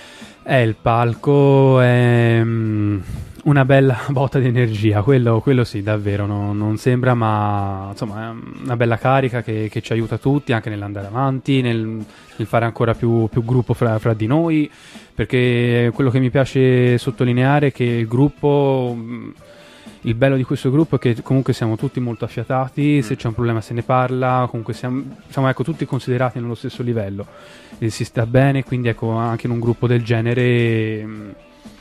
Il palco è una bella botta di energia, quello sì, davvero, no, non sembra, ma insomma è una bella carica che ci aiuta tutti, anche nell'andare avanti, nel fare ancora più gruppo fra di noi, perché quello che mi piace sottolineare è che il bello di questo gruppo è che comunque siamo tutti molto affiatati, se c'è un problema se ne parla, comunque siamo ecco, tutti considerati nello stesso livello, si sta bene, quindi ecco, anche in un gruppo del genere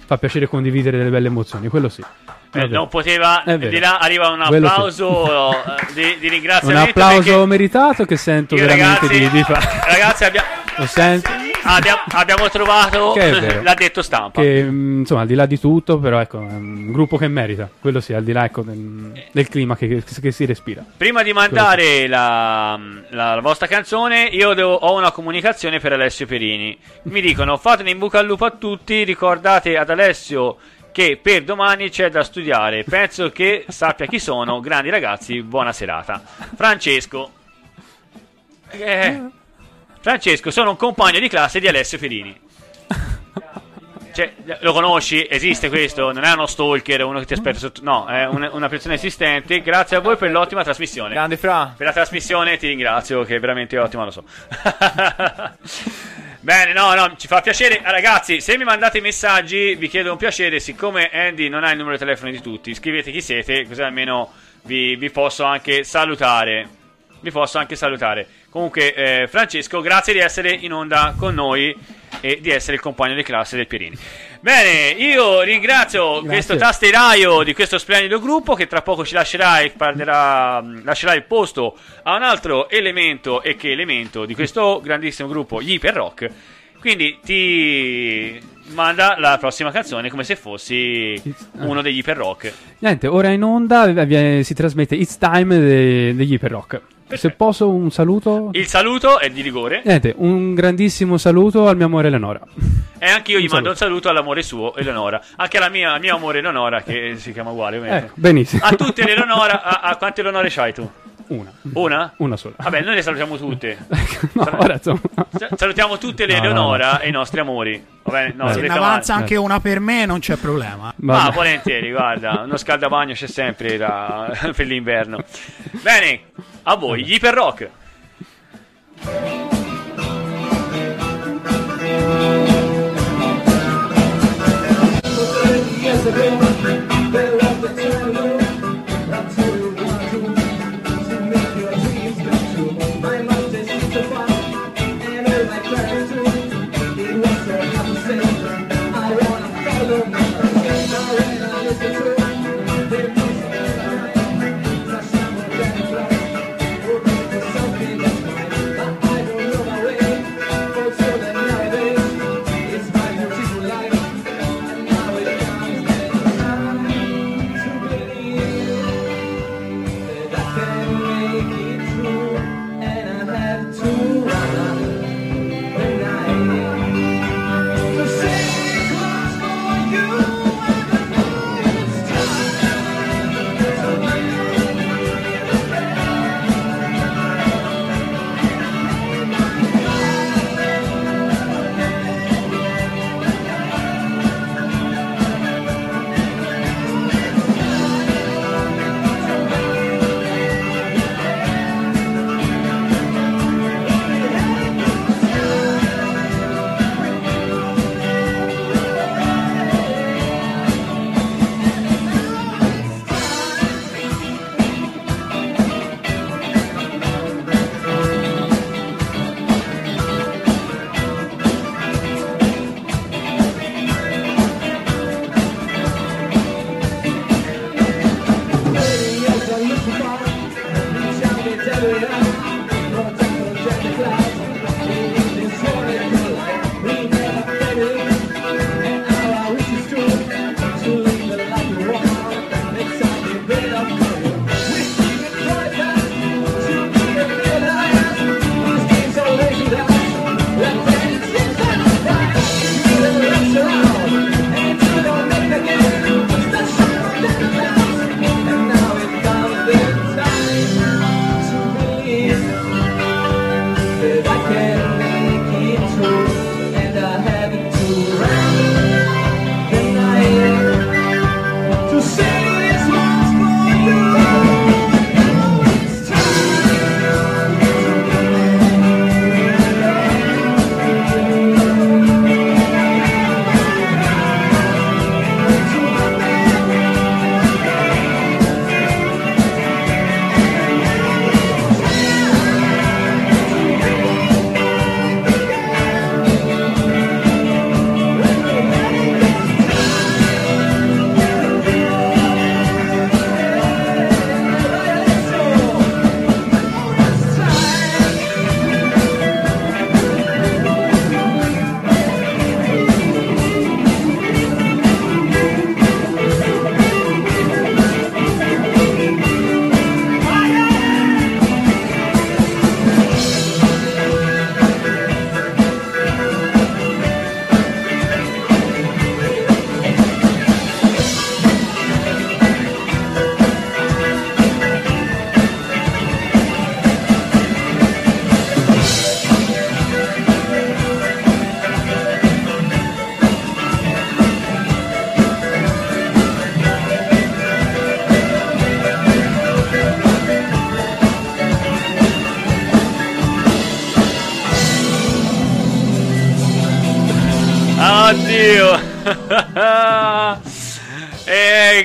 fa piacere condividere delle belle emozioni, quello sì. Non poteva, di là arriva un applauso di ringraziamento, un applauso meritato che sento veramente, ragazzi, ragazzi lo sento. Abbiamo trovato l'addetto stampa, che insomma al di là di tutto, però ecco, è un gruppo che merita, quello sì, al di là ecco, del clima che si respira. Prima di mandare la vostra canzone, io ho una comunicazione per Alessio Perini. Mi dicono: fatene in bocca al lupo a tutti, ricordate ad Alessio che per domani c'è da studiare, penso che sappia chi sono, grandi ragazzi, buona serata. Francesco. Francesco, sono un compagno di classe di Alessio Perini. Cioè, lo conosci? Esiste questo? Non è uno stalker, uno che ti aspetta sotto. No, è una persona esistente. Grazie a voi per l'ottima trasmissione. Grande Fra. Per la trasmissione ti ringrazio, che è veramente ottima, lo so. Bene, no, ci fa piacere. Ragazzi, se mi mandate messaggi, vi chiedo un piacere, siccome Andy non ha il numero di telefono di tutti, scrivete chi siete, così almeno vi posso anche salutare. Comunque, Francesco, grazie di essere in onda con noi e di essere il compagno di classe del Pierini. Bene, io ringrazio questo tasteraio di questo splendido gruppo, che tra poco ci lascerà e lascerà il posto a un altro elemento, e che elemento di questo grandissimo gruppo, gli Iperrock. Quindi ti manda la prossima canzone come se fossi uno degli Iperrock. Niente, ora in onda si trasmette It's Time degli Iperrock. Se posso, un saluto. Il saluto è di rigore. Niente, un grandissimo saluto al mio amore Eleonora. E anche io gli mando un saluto all'amore suo Eleonora. Anche alla mia amore Eleonora, che si chiama uguale, ovviamente. Benissimo. A tutte le Eleonora. A quante Eleonore c'hai tu? Una. Una? Una sola. Vabbè, noi le salutiamo tutte. Salutiamo tutte le Eleonora e i nostri amori. Vabbè, no, se ne avanza anche una per me, non c'è problema. Ma volentieri, guarda, uno scaldabagno c'è sempre per l'inverno. Bene, a voi, gli Iperrock.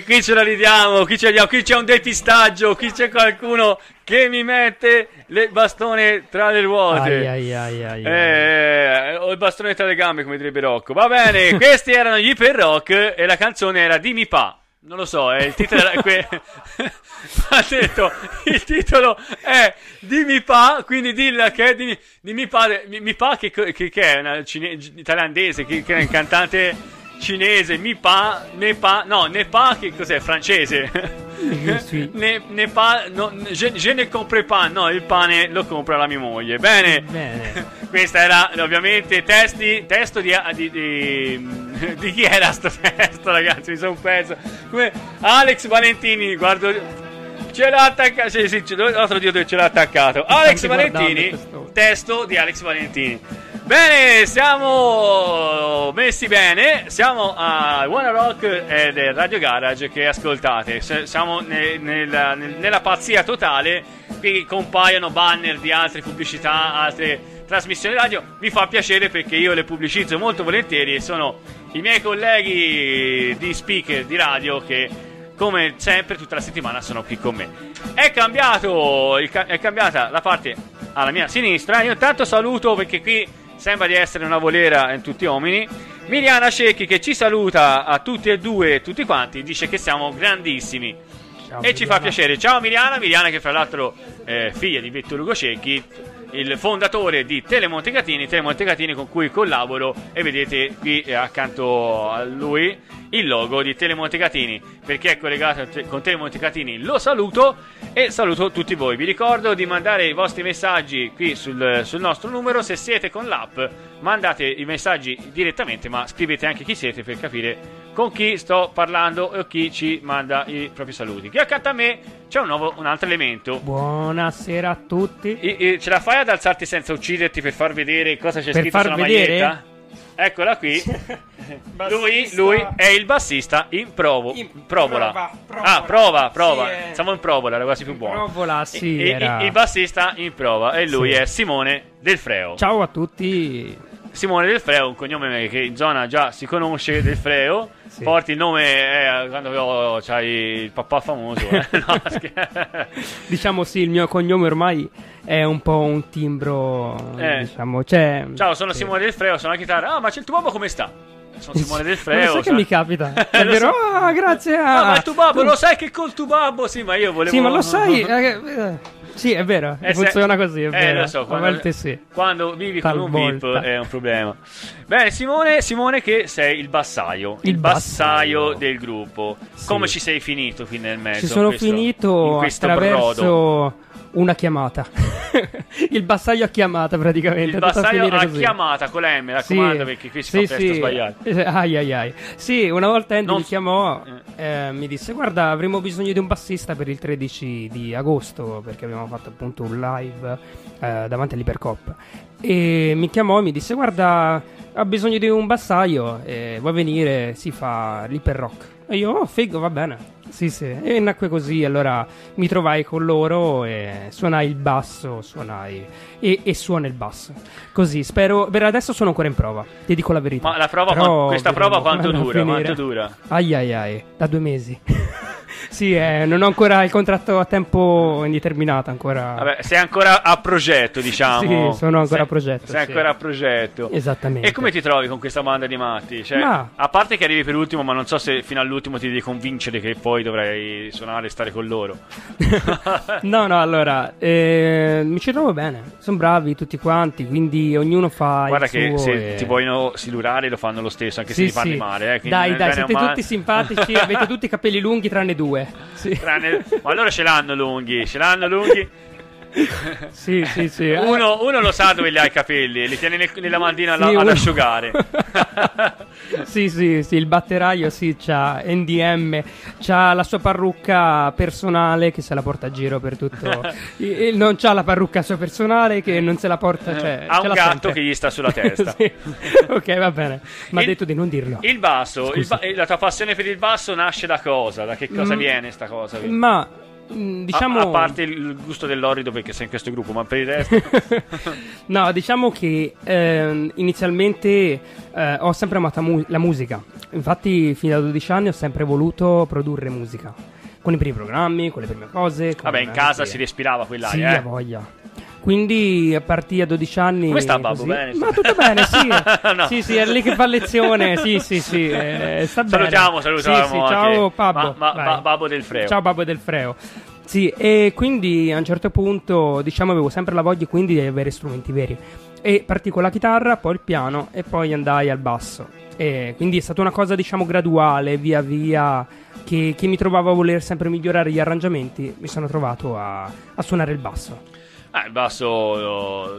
Qui ce la ridiamo, qui ce la diamo, qui c'è un depistaggio, qui c'è qualcuno che mi mette il bastone tra le ruote. Ho il bastone tra le gambe, come direbbe Rocco. Va bene, questi erano gli Iperrock e la canzone era Dimmi Pa. Non lo so, il titolo era ha detto, il titolo è Dimmi Pa, quindi dilla che è Dimmi Pa, Mi Pa che è una thailandese, che è un cantante cinese, Mi Pa, Ne Pa, no, Ne Pa che cos'è? Francese. Sì. Ne Pa, no, je ne compre pas, no, il pane lo compra la mia moglie. Bene. Questa era ovviamente testo di chi era sto testo, ragazzi, mi sono perso. Come Alex Valentini, guardo, ce l'ha attaccato, sì, l'altro dio ce l'ha attaccato. Alex Valentini, testo di Alex Valentini. Bene, siamo messi bene, siamo a I Wanna Rock del Radio Garage che ascoltate, siamo nella pazzia totale, qui compaiono banner di altre pubblicità, altre trasmissioni radio, mi fa piacere perché io le pubblicizzo molto volentieri e sono i miei colleghi di speaker di radio che come sempre tutta la settimana sono qui con me. È cambiata la parte alla mia sinistra, io intanto saluto perché qui sembra di essere una volera in tutti gli uomini. Miriana Cecchi che ci saluta a tutti e due, tutti quanti, dice che siamo grandissimi. Ciao, e Miriana. Ci fa piacere. Ciao Miriana che fra l'altro è figlia di Vittorio Hugo Cecchi, il fondatore di Tele Montecatini con cui collaboro, e vedete qui accanto a lui il logo di Tele Montecatini. Per chi è collegato con Tele Montecatini lo saluto e saluto tutti voi. Vi ricordo di mandare i vostri messaggi qui sul nostro numero. Se siete con l'app mandate i messaggi direttamente, ma scrivete anche chi siete per capire con chi sto parlando e chi ci manda i propri saluti. Qui accanto a me c'è un altro elemento. Buonasera a tutti. Ce la fai ad alzarti senza ucciderti per far vedere cosa c'è per scritto sulla maglietta? Eccola qui. Lui è il bassista in prova. Sì, siamo in provola, era quasi più buono. Provola, sì, il bassista in prova e lui sì. È Simone Del Freo. Ciao a tutti. Simone Del Freo, un cognome che in zona già si conosce, Del Freo, sì. Porti il nome quando c'hai il papà famoso. No, diciamo sì, il mio cognome ormai è un po' un timbro, diciamo. Cioè, ciao, sono Simone Del Freo, sono la chitarra. Ah, ma c'è il tuo babbo come sta? Sono Simone Del Freo. Sai che mi capita? È vero? Ah, grazie. Ah, ma il tuo babbo, lo sai che col tuo babbo? Sì, ma io volevo... Sì, ma lo sai... Sì, è vero, funziona così, è vero. Lo so, quando vivi con un VIP è un problema. Bene, Simone che sei il bassaio, il bassaio del gruppo. Sì. Come ci sei finito qui nel mezzo? Ci sono finito attraverso brodo. Una chiamata. Il bassaio a chiamata praticamente. Il bassaio a chiamata con la M, raccomando, sì, perché qui si fa testo sbagliato. Ai. Sì, una volta Andy mi chiamò, mi disse guarda avremo bisogno di un bassista per il 13 di agosto perché abbiamo fatto appunto un live davanti all'Ipercoop. e mi chiamò e mi disse: guarda, ha bisogno di un bassaio, vuoi venire? Si fa l'Iperrock. E io, oh, figo, va bene. Sì, sì. E nacque così. Allora mi trovai con loro e suonai il basso, suono il basso. Così, spero. Per adesso sono ancora in prova, ti dico la verità. Ma la prova, questa prova quanto dura? Ai ai ai, da 2 mesi. Sì, non ho ancora il contratto a tempo indeterminato ancora. Vabbè, sei ancora a progetto, diciamo. Sì, sono ancora a progetto. Sei ancora a progetto. Esattamente. E come ti trovi con questa banda di matti? Cioè, a parte che arrivi per ultimo, ma non so se fino all'ultimo ti devi convincere che poi dovrai suonare e stare con loro. No, allora, mi ci trovo bene. Sono bravi tutti quanti, quindi ognuno fa il suo. Guarda che se ti vogliono silurare lo fanno lo stesso, anche se ti parli male. Dai, siete tutti simpatici, avete tutti i capelli lunghi tranne 2. Sì. Ma allora ce l'hanno lunghi. Sì. Uno lo sa dove li ha i capelli, li tiene nella mandina ad asciugare. Sì, il batteraio c'ha NDM, c'ha la sua parrucca personale che se la porta a giro per tutto. Non c'ha la parrucca sua personale che non se la porta, cioè, ha un gatto sempre che gli sta sulla testa. Sì. Ok, va bene. Ma ha detto di non dirlo. Il basso, la tua passione per il basso nasce da cosa? Da che cosa viene sta cosa? Quindi? Ma diciamo, a parte il gusto dell'orrido perché sei in questo gruppo, ma per il resto no, diciamo che inizialmente ho sempre amato la musica. Infatti fino a 12 anni ho sempre voluto produrre musica, con i primi programmi, con le prime cose. Vabbè, in casa si respirava quell'aria. Sì, voglia. Quindi partì a 12 anni. Come sta Babbo? Bene? Ma tutto bene, sì. No. Sì, era lì che fa lezione. Sì, sta bene. Salutiamo. Sì, ciao Babbo. Babbo Del Freo. Ciao Babbo Del Freo. Sì, e quindi a un certo punto, diciamo, avevo sempre la voglia quindi di avere strumenti veri. E partì con la chitarra, poi il piano e poi andai al basso. E quindi è stata una cosa, diciamo, graduale, via via, che mi trovavo a voler sempre migliorare gli arrangiamenti. Mi sono trovato a suonare il basso. Il basso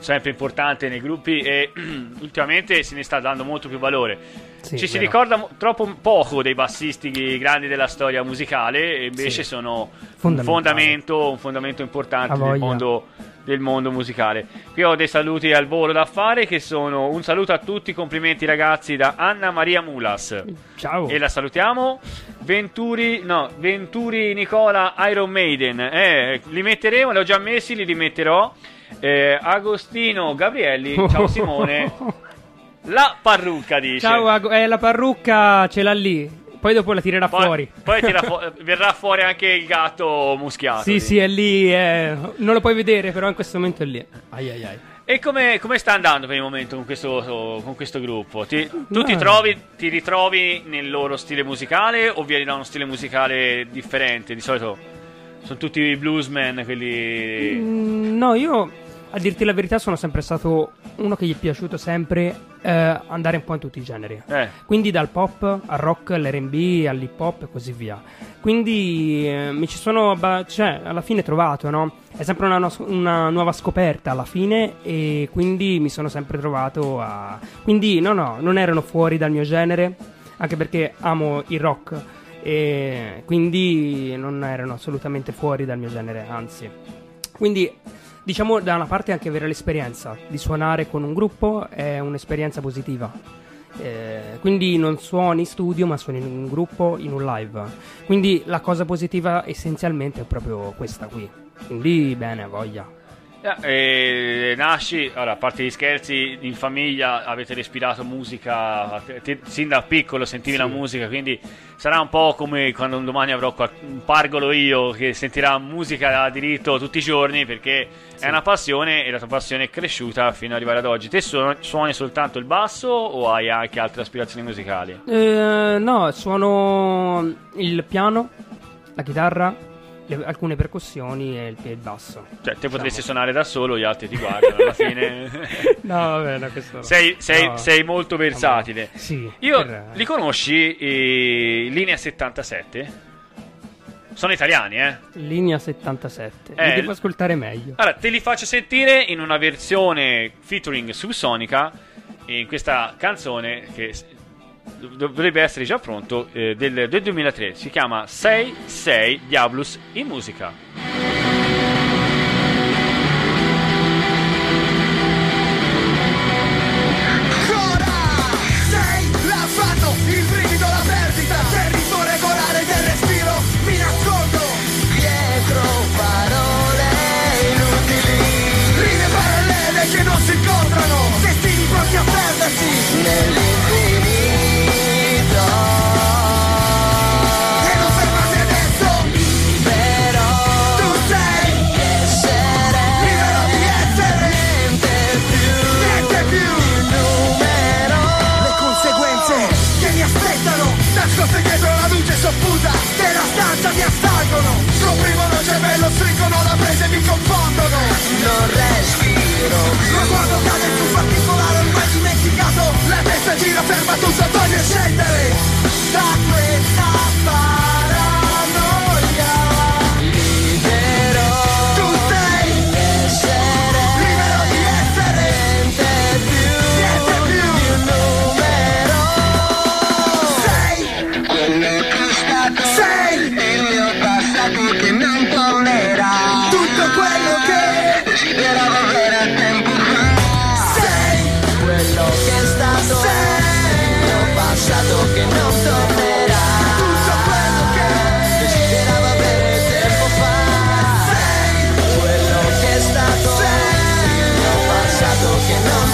sempre importante nei gruppi e ultimamente se ne sta dando molto più valore. Sì, ci si ricorda troppo poco dei bassisti grandi della storia musicale e invece sono un fondamento importante del mondo musicale. Qui ho dei saluti al volo da fare che sono: un saluto a tutti, complimenti ragazzi, da Anna Maria Mulas. Ciao. E la salutiamo. Venturi Nicola, Iron Maiden, li metteremo, li ho già messi, li rimetterò. Agostino Gabrielli, ciao Simone. La parrucca, dice. Ciao, la parrucca ce l'ha lì. Poi dopo la tirerà fuori. Poi verrà fuori anche il gatto muschiato. Sì, è lì. Non lo puoi vedere, però in questo momento è lì. Ai. E come sta andando per il momento con questo gruppo? Ti ritrovi nel loro stile musicale o vieni da uno stile musicale differente? Di solito sono tutti i bluesmen, quelli... No, io, a dirti la verità, sono sempre stato uno che gli è piaciuto sempre andare un po' in tutti i generi. Quindi dal pop al rock, all'R&B, all'hip hop e così via. Quindi mi ci sono, alla fine trovato, no? È sempre una nuova scoperta alla fine e quindi mi sono sempre trovato a... Quindi no, non erano fuori dal mio genere, anche perché amo il rock e quindi non erano assolutamente fuori dal mio genere, anzi. Quindi... Diciamo, da una parte anche avere l'esperienza di suonare con un gruppo è un'esperienza positiva. Quindi non suoni in studio, ma suoni in un gruppo, in un live. Quindi la cosa positiva essenzialmente è proprio questa qui. Quindi bene, a voglia. Nasci, allora, a parte gli scherzi, in famiglia avete respirato musica sin da piccolo, sentivi la musica, quindi sarà un po' come quando un domani avrò un pargolo io che sentirà musica a diritto tutti i giorni, perché è una passione e la tua passione è cresciuta fino ad arrivare ad oggi. Te suoni soltanto il basso o hai anche altre aspirazioni musicali? No, suono il piano, la chitarra, alcune percussioni e il basso. Cioè, te potresti suonare da solo, gli altri ti guardano alla fine. No, vabbè, questo sei molto versatile. Sì. Li conosci Linea 77? Sono italiani, eh? Linea 77. Li devo ascoltare meglio. Allora, te li faccio sentire in una versione featuring Subsonica, in questa canzone che dovrebbe essere già pronto, del 2003. Si chiama 6-6 Diablus in musica.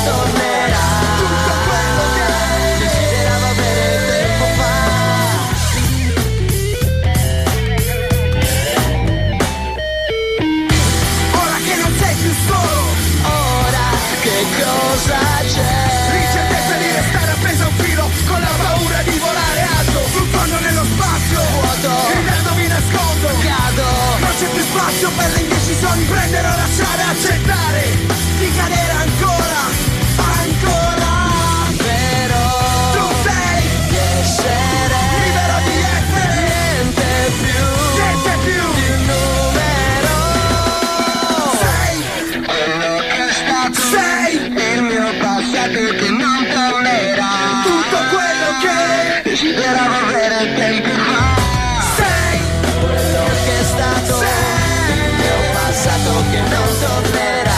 tornerà tutto quello che desiderava avere tempo fa. Ora che non sei più solo, ora che cosa c'è? L'incertezza di restare appeso a un filo, con la paura di volare alto, fluttuando nello spazio vuoto, gridandomi nascondo, cado. Non c'è più spazio per le indecisioni, prendere o lasciare, accettare di cadere ancora, ancora. Però tu sei di essere libero, di essere niente più di un numero. Sei quello che è stato, sei il mio passato che non tornerà, tutto quello che desideravo avere tempo fa. Sei quello che è stato, sei il mio passato che non tornerà.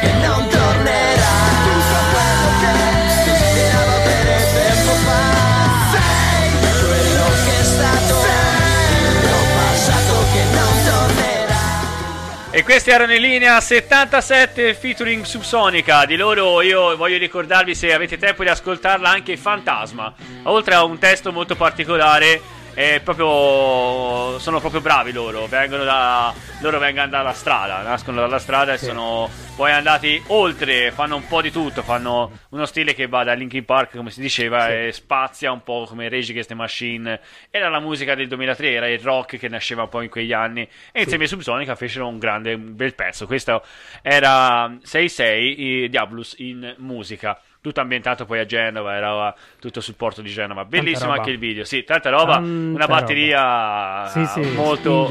Che non tornerà, tutto quello che desideravo avere tempo fa. Sei quello che è stato, sei il mio passato che non tornerà. E questi erano in Linea 77 featuring Subsonica. Di loro io voglio ricordarvi, se avete tempo di ascoltarla, anche Fantasma. Oltre a un testo molto particolare, proprio, sono proprio bravi loro. Vengono dalla strada, nascono dalla strada, sì. E sono poi andati oltre, fanno un po' di tutto, fanno uno stile che va da Linkin Park, come si diceva, sì. E spazia un po' come Rage Against the Machine. Era la musica del 2003, era il rock che nasceva un po' in quegli anni, e insieme, sì, a Subsonica fecero un bel pezzo. Questo era 66 Diabolus in musica, tutto ambientato poi a Genova, era tutto sul porto di Genova, bellissimo anche il video, sì, tanta roba. Una batteria molto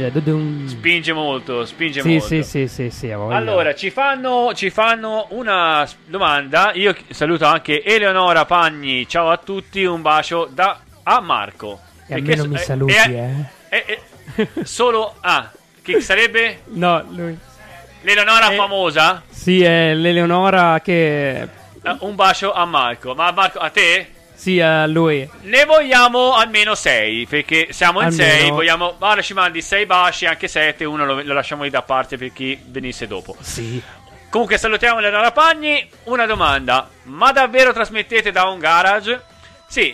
spinge molto. Sì, allora ci fanno una domanda. Io saluto anche Eleonora Pagni, ciao a tutti, un bacio da a Marco. E a me non mi saluti, solo a chi sarebbe? No, lui. L'Eleonora famosa? Sì, è l'Eleonora che... un bacio a Marco. Ma Marco, a te? Sì, a lui. Ne vogliamo almeno 6, perché siamo in almeno 6. Vogliamo... Allora ci mandi 6 baci, anche 7. Uno lo lasciamo lì da parte per chi venisse dopo. Sì. Comunque salutiamo le Rarapagni. Una domanda: ma davvero trasmettete da un garage? Sì.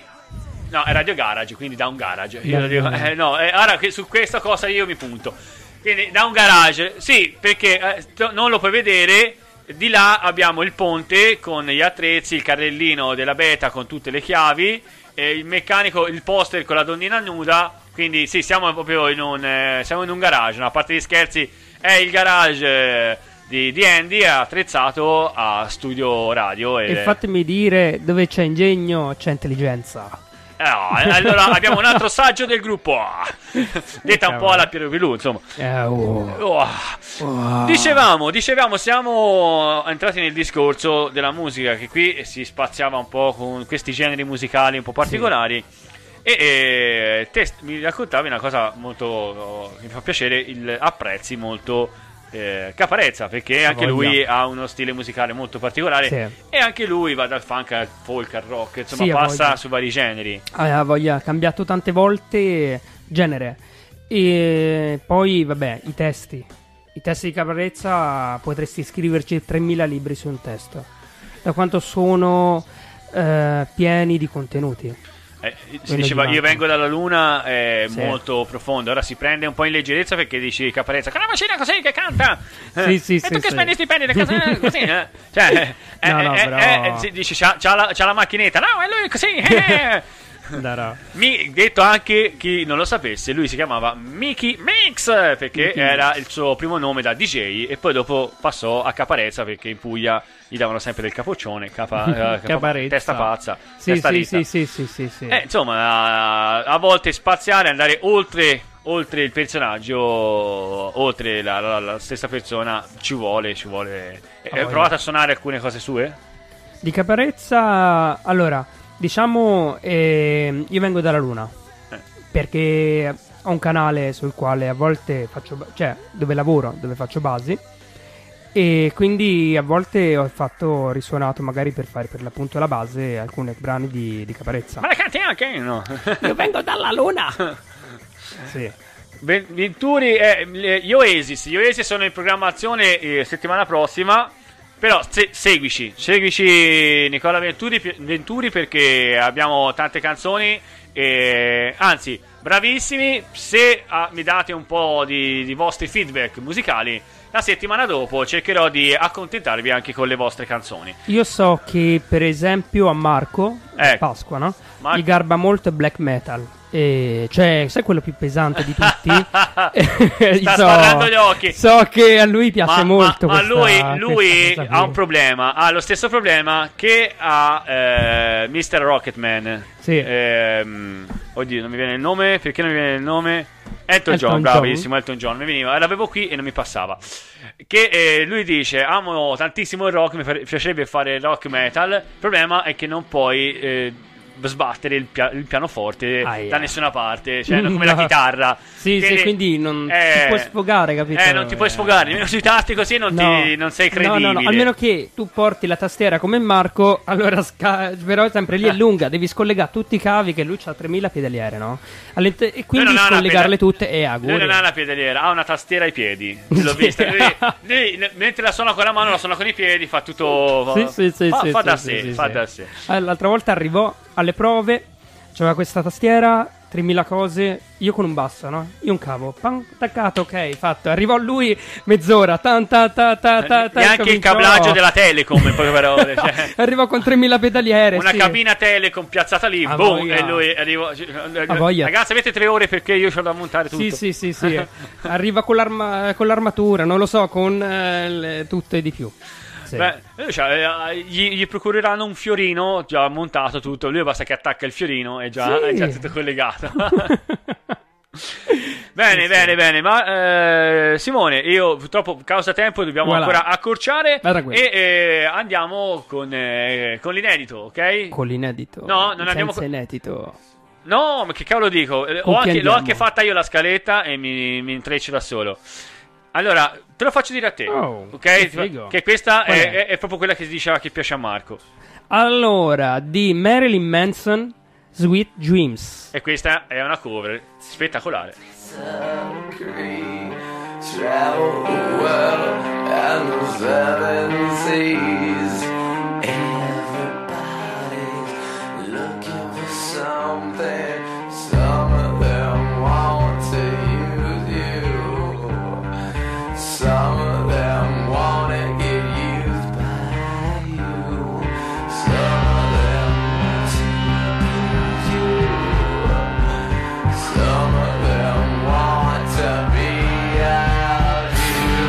No, è Radio Garage, quindi da un garage. Io lo dico. No, allora su questa cosa io mi punto. Quindi da un garage. Sì, perché non lo puoi vedere. Di là abbiamo il ponte con gli attrezzi, il carrellino della Beta con tutte le chiavi, il meccanico, il poster con la donnina nuda. Quindi sì, siamo proprio in un garage. No? A parte gli scherzi, è il garage di Andy attrezzato a studio radio. E fatemi dire, dove c'è ingegno c'è intelligenza. Allora abbiamo un altro saggio del gruppo, detta un po' alla Piero Vilù, insomma. Dicevamo siamo entrati nel discorso della musica, che qui si spaziava un po' con questi generi musicali un po' particolari, sì. E te mi raccontavi una cosa molto mi fa piacere, apprezzi molto Caparezza, perché anche lui ha uno stile musicale molto particolare, sì. E anche lui va dal funk al folk al rock, insomma, sì, passa su vari generi, ha cambiato tante volte genere. E poi vabbè, i testi di Caparezza, potresti scriverci 3000 libri su un testo, da quanto sono pieni di contenuti. Si diceva Io vengo dalla luna, è molto profondo. Ora si prende un po' in leggerezza, perché dici Caparezza con una macchina così che canta, sì, e tu che spendi stipendi le cose così, cioè, no, però... dici c'ha la macchinetta, no, è lui così. Darà. Mi detto anche chi non lo sapesse, lui si chiamava Mickey Mix perché era il suo primo nome da DJ e poi dopo passò a Caparezza perché in Puglia gli davano sempre del capoccione, Caparezza, testa pazza, sì, testa rita. Sì. Insomma, a volte spaziare, andare oltre il personaggio, oltre la stessa persona ci vuole. Hai provato a suonare alcune cose sue? Di Caparezza, allora... Diciamo, io vengo dalla luna perché ho un canale sul quale a volte faccio, cioè dove lavoro, dove faccio basi, e quindi a volte ho risuonato magari per fare per l'appunto la base alcuni brani di Caparezza. Ma la canti anche? No, io vengo dalla luna. Sì. Venturi, gli Oasis. Gli Oasis sono in programmazione settimana prossima. Però seguici Nicola Venturi perché abbiamo tante canzoni e, anzi, bravissimi. Se mi date un po' di vostri feedback musicali, la settimana dopo cercherò di accontentarvi anche con le vostre canzoni. Io so che per esempio a Marco Del Pasqua, no? Gli garba molto black metal. Cioè, sai quello più pesante di tutti? Sta sparando gli occhi. So che a lui piace molto. Ma lui ha un problema. Ha lo stesso problema che ha Mr. Rocketman. Sì. Oddio, non mi viene il nome. Perché non mi viene il nome? Elton John, bravissimo. Elton John mi veniva, l'avevo qui e non mi passava. Che lui dice: amo tantissimo il rock, mi piacerebbe fare rock metal. Il problema è che non puoi sbattere il pianoforte da nessuna parte, cioè come la chitarra. Sì, che, quindi non ti puoi sfogare, capito? Non ti puoi sfogare, nemmeno sui tasti così non sei credibile. No, almeno che tu porti la tastiera come Marco, allora però sempre lì è lunga, devi scollegare tutti i cavi che lui ha 3000 pedaliere, no? E quindi scollegarle tutte e auguri. Lui non ha una pedaliera, ha una tastiera ai piedi. L'ho vista. Lui, mentre la suona con la mano, la suona con i piedi, fa tutto fa da sé. L'altra volta arrivò alle prove, c'era questa tastiera, 3000 cose, io con un basso, no? Io un cavo, pam, attaccato, ok, fatto. Arrivò lui, mezz'ora, neanche il cablaggio della Telecom, in poche parole. No, cioè. Arrivò con 3000 pedaliere. Una cabina Telecom piazzata lì, boom, e lui arrivò. Ragazzi, avete 3 ore perché io c'ho da montare tutto. Sì. Arriva con l'armatura, non lo so, con tutto e di più. Sì. Beh, cioè, gli procureranno un fiorino già montato tutto. Lui basta che attacca il fiorino e è già tutto collegato. Bene. Ma Simone, io purtroppo causa tempo dobbiamo ancora accorciare. Andiamo con l'inedito, ok? Con l'inedito. No, non abbiamo inedito. No, ma che cavolo dico? L'ho anche fatta io la scaletta e mi intreccio da solo. Allora, te lo faccio dire a te, ok? Che questa è proprio quella che si diceva che piace a Marco. Allora, di Marilyn Manson, Sweet Dreams. E questa è una cover spettacolare. Everybody's looking for something, some of them want to. Some of them wanna get used by you. Some of them want to be you. Some of them want to be out you.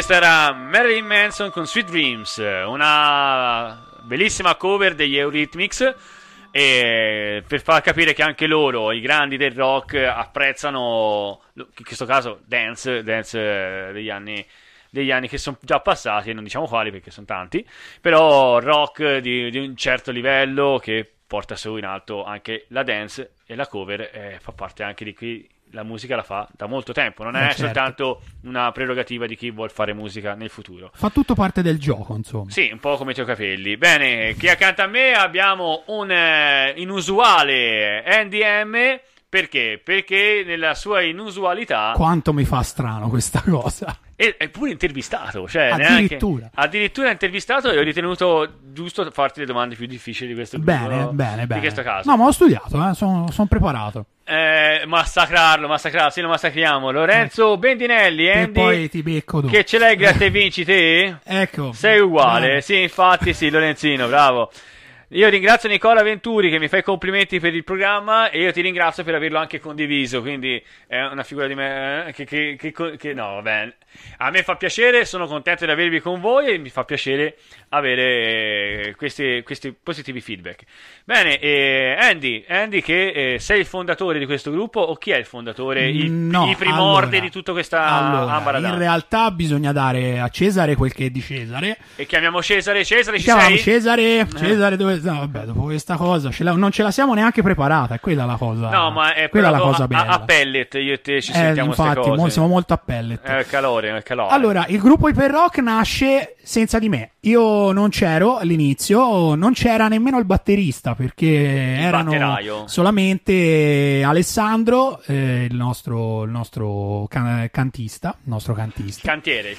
Questa era Marilyn Manson con Sweet Dreams, una bellissima cover degli Eurythmics, e per far capire che anche loro, i grandi del rock, apprezzano, in questo caso, dance degli anni che sono già passati, e non diciamo quali perché sono tanti, però rock di un certo livello che porta su in alto anche la dance, e la cover fa parte anche di qui. La musica la fa da molto tempo, non è certo soltanto una prerogativa di chi vuol fare musica nel futuro. Fa tutto parte del gioco, insomma. Sì, un po' come i tuoi capelli. Bene, qui accanto a me abbiamo un inusuale NDM. Perché? Perché nella sua inusualità... Quanto mi fa strano questa cosa. È pure intervistato, cioè addirittura. Addirittura intervistato, e ho ritenuto giusto farti le domande più difficili di questo di questo caso. No, ma ho studiato, sono preparato. Massacrarlo, sì, lo massacriamo. Lorenzo Bendinelli, Andy, poi ti becco tu. Che ce l'hai gratta e vinci te? Ecco. Sei uguale, sì, infatti sì, Lorenzino, bravo. Io ringrazio Nicola Venturi che mi fa i complimenti per il programma, e io ti ringrazio per averlo anche condiviso, quindi è una figura di me che no, vabbè, a me fa piacere, sono contento di avervi con voi, e mi fa piacere avere questi positivi feedback. Bene, Andy che sei il fondatore di questo gruppo, o chi è il fondatore, i primordi di tutta questa ambaradana? In realtà bisogna dare a Cesare quel che è di Cesare, e chiamiamo Cesare, ci sei? Cesare dove... No, vabbè, dopo questa cosa non ce la siamo neanche preparata, è quella la cosa. No, ma è quella la cosa bella. A pellet io e te ci sentiamo, infatti, siamo molto a pellet. È il calore. Allora, il gruppo Iperrock nasce senza di me. Io non c'ero all'inizio, non c'era nemmeno il batterista, perché erano solamente Alessandro, il nostro cantista, il nostro cantiere,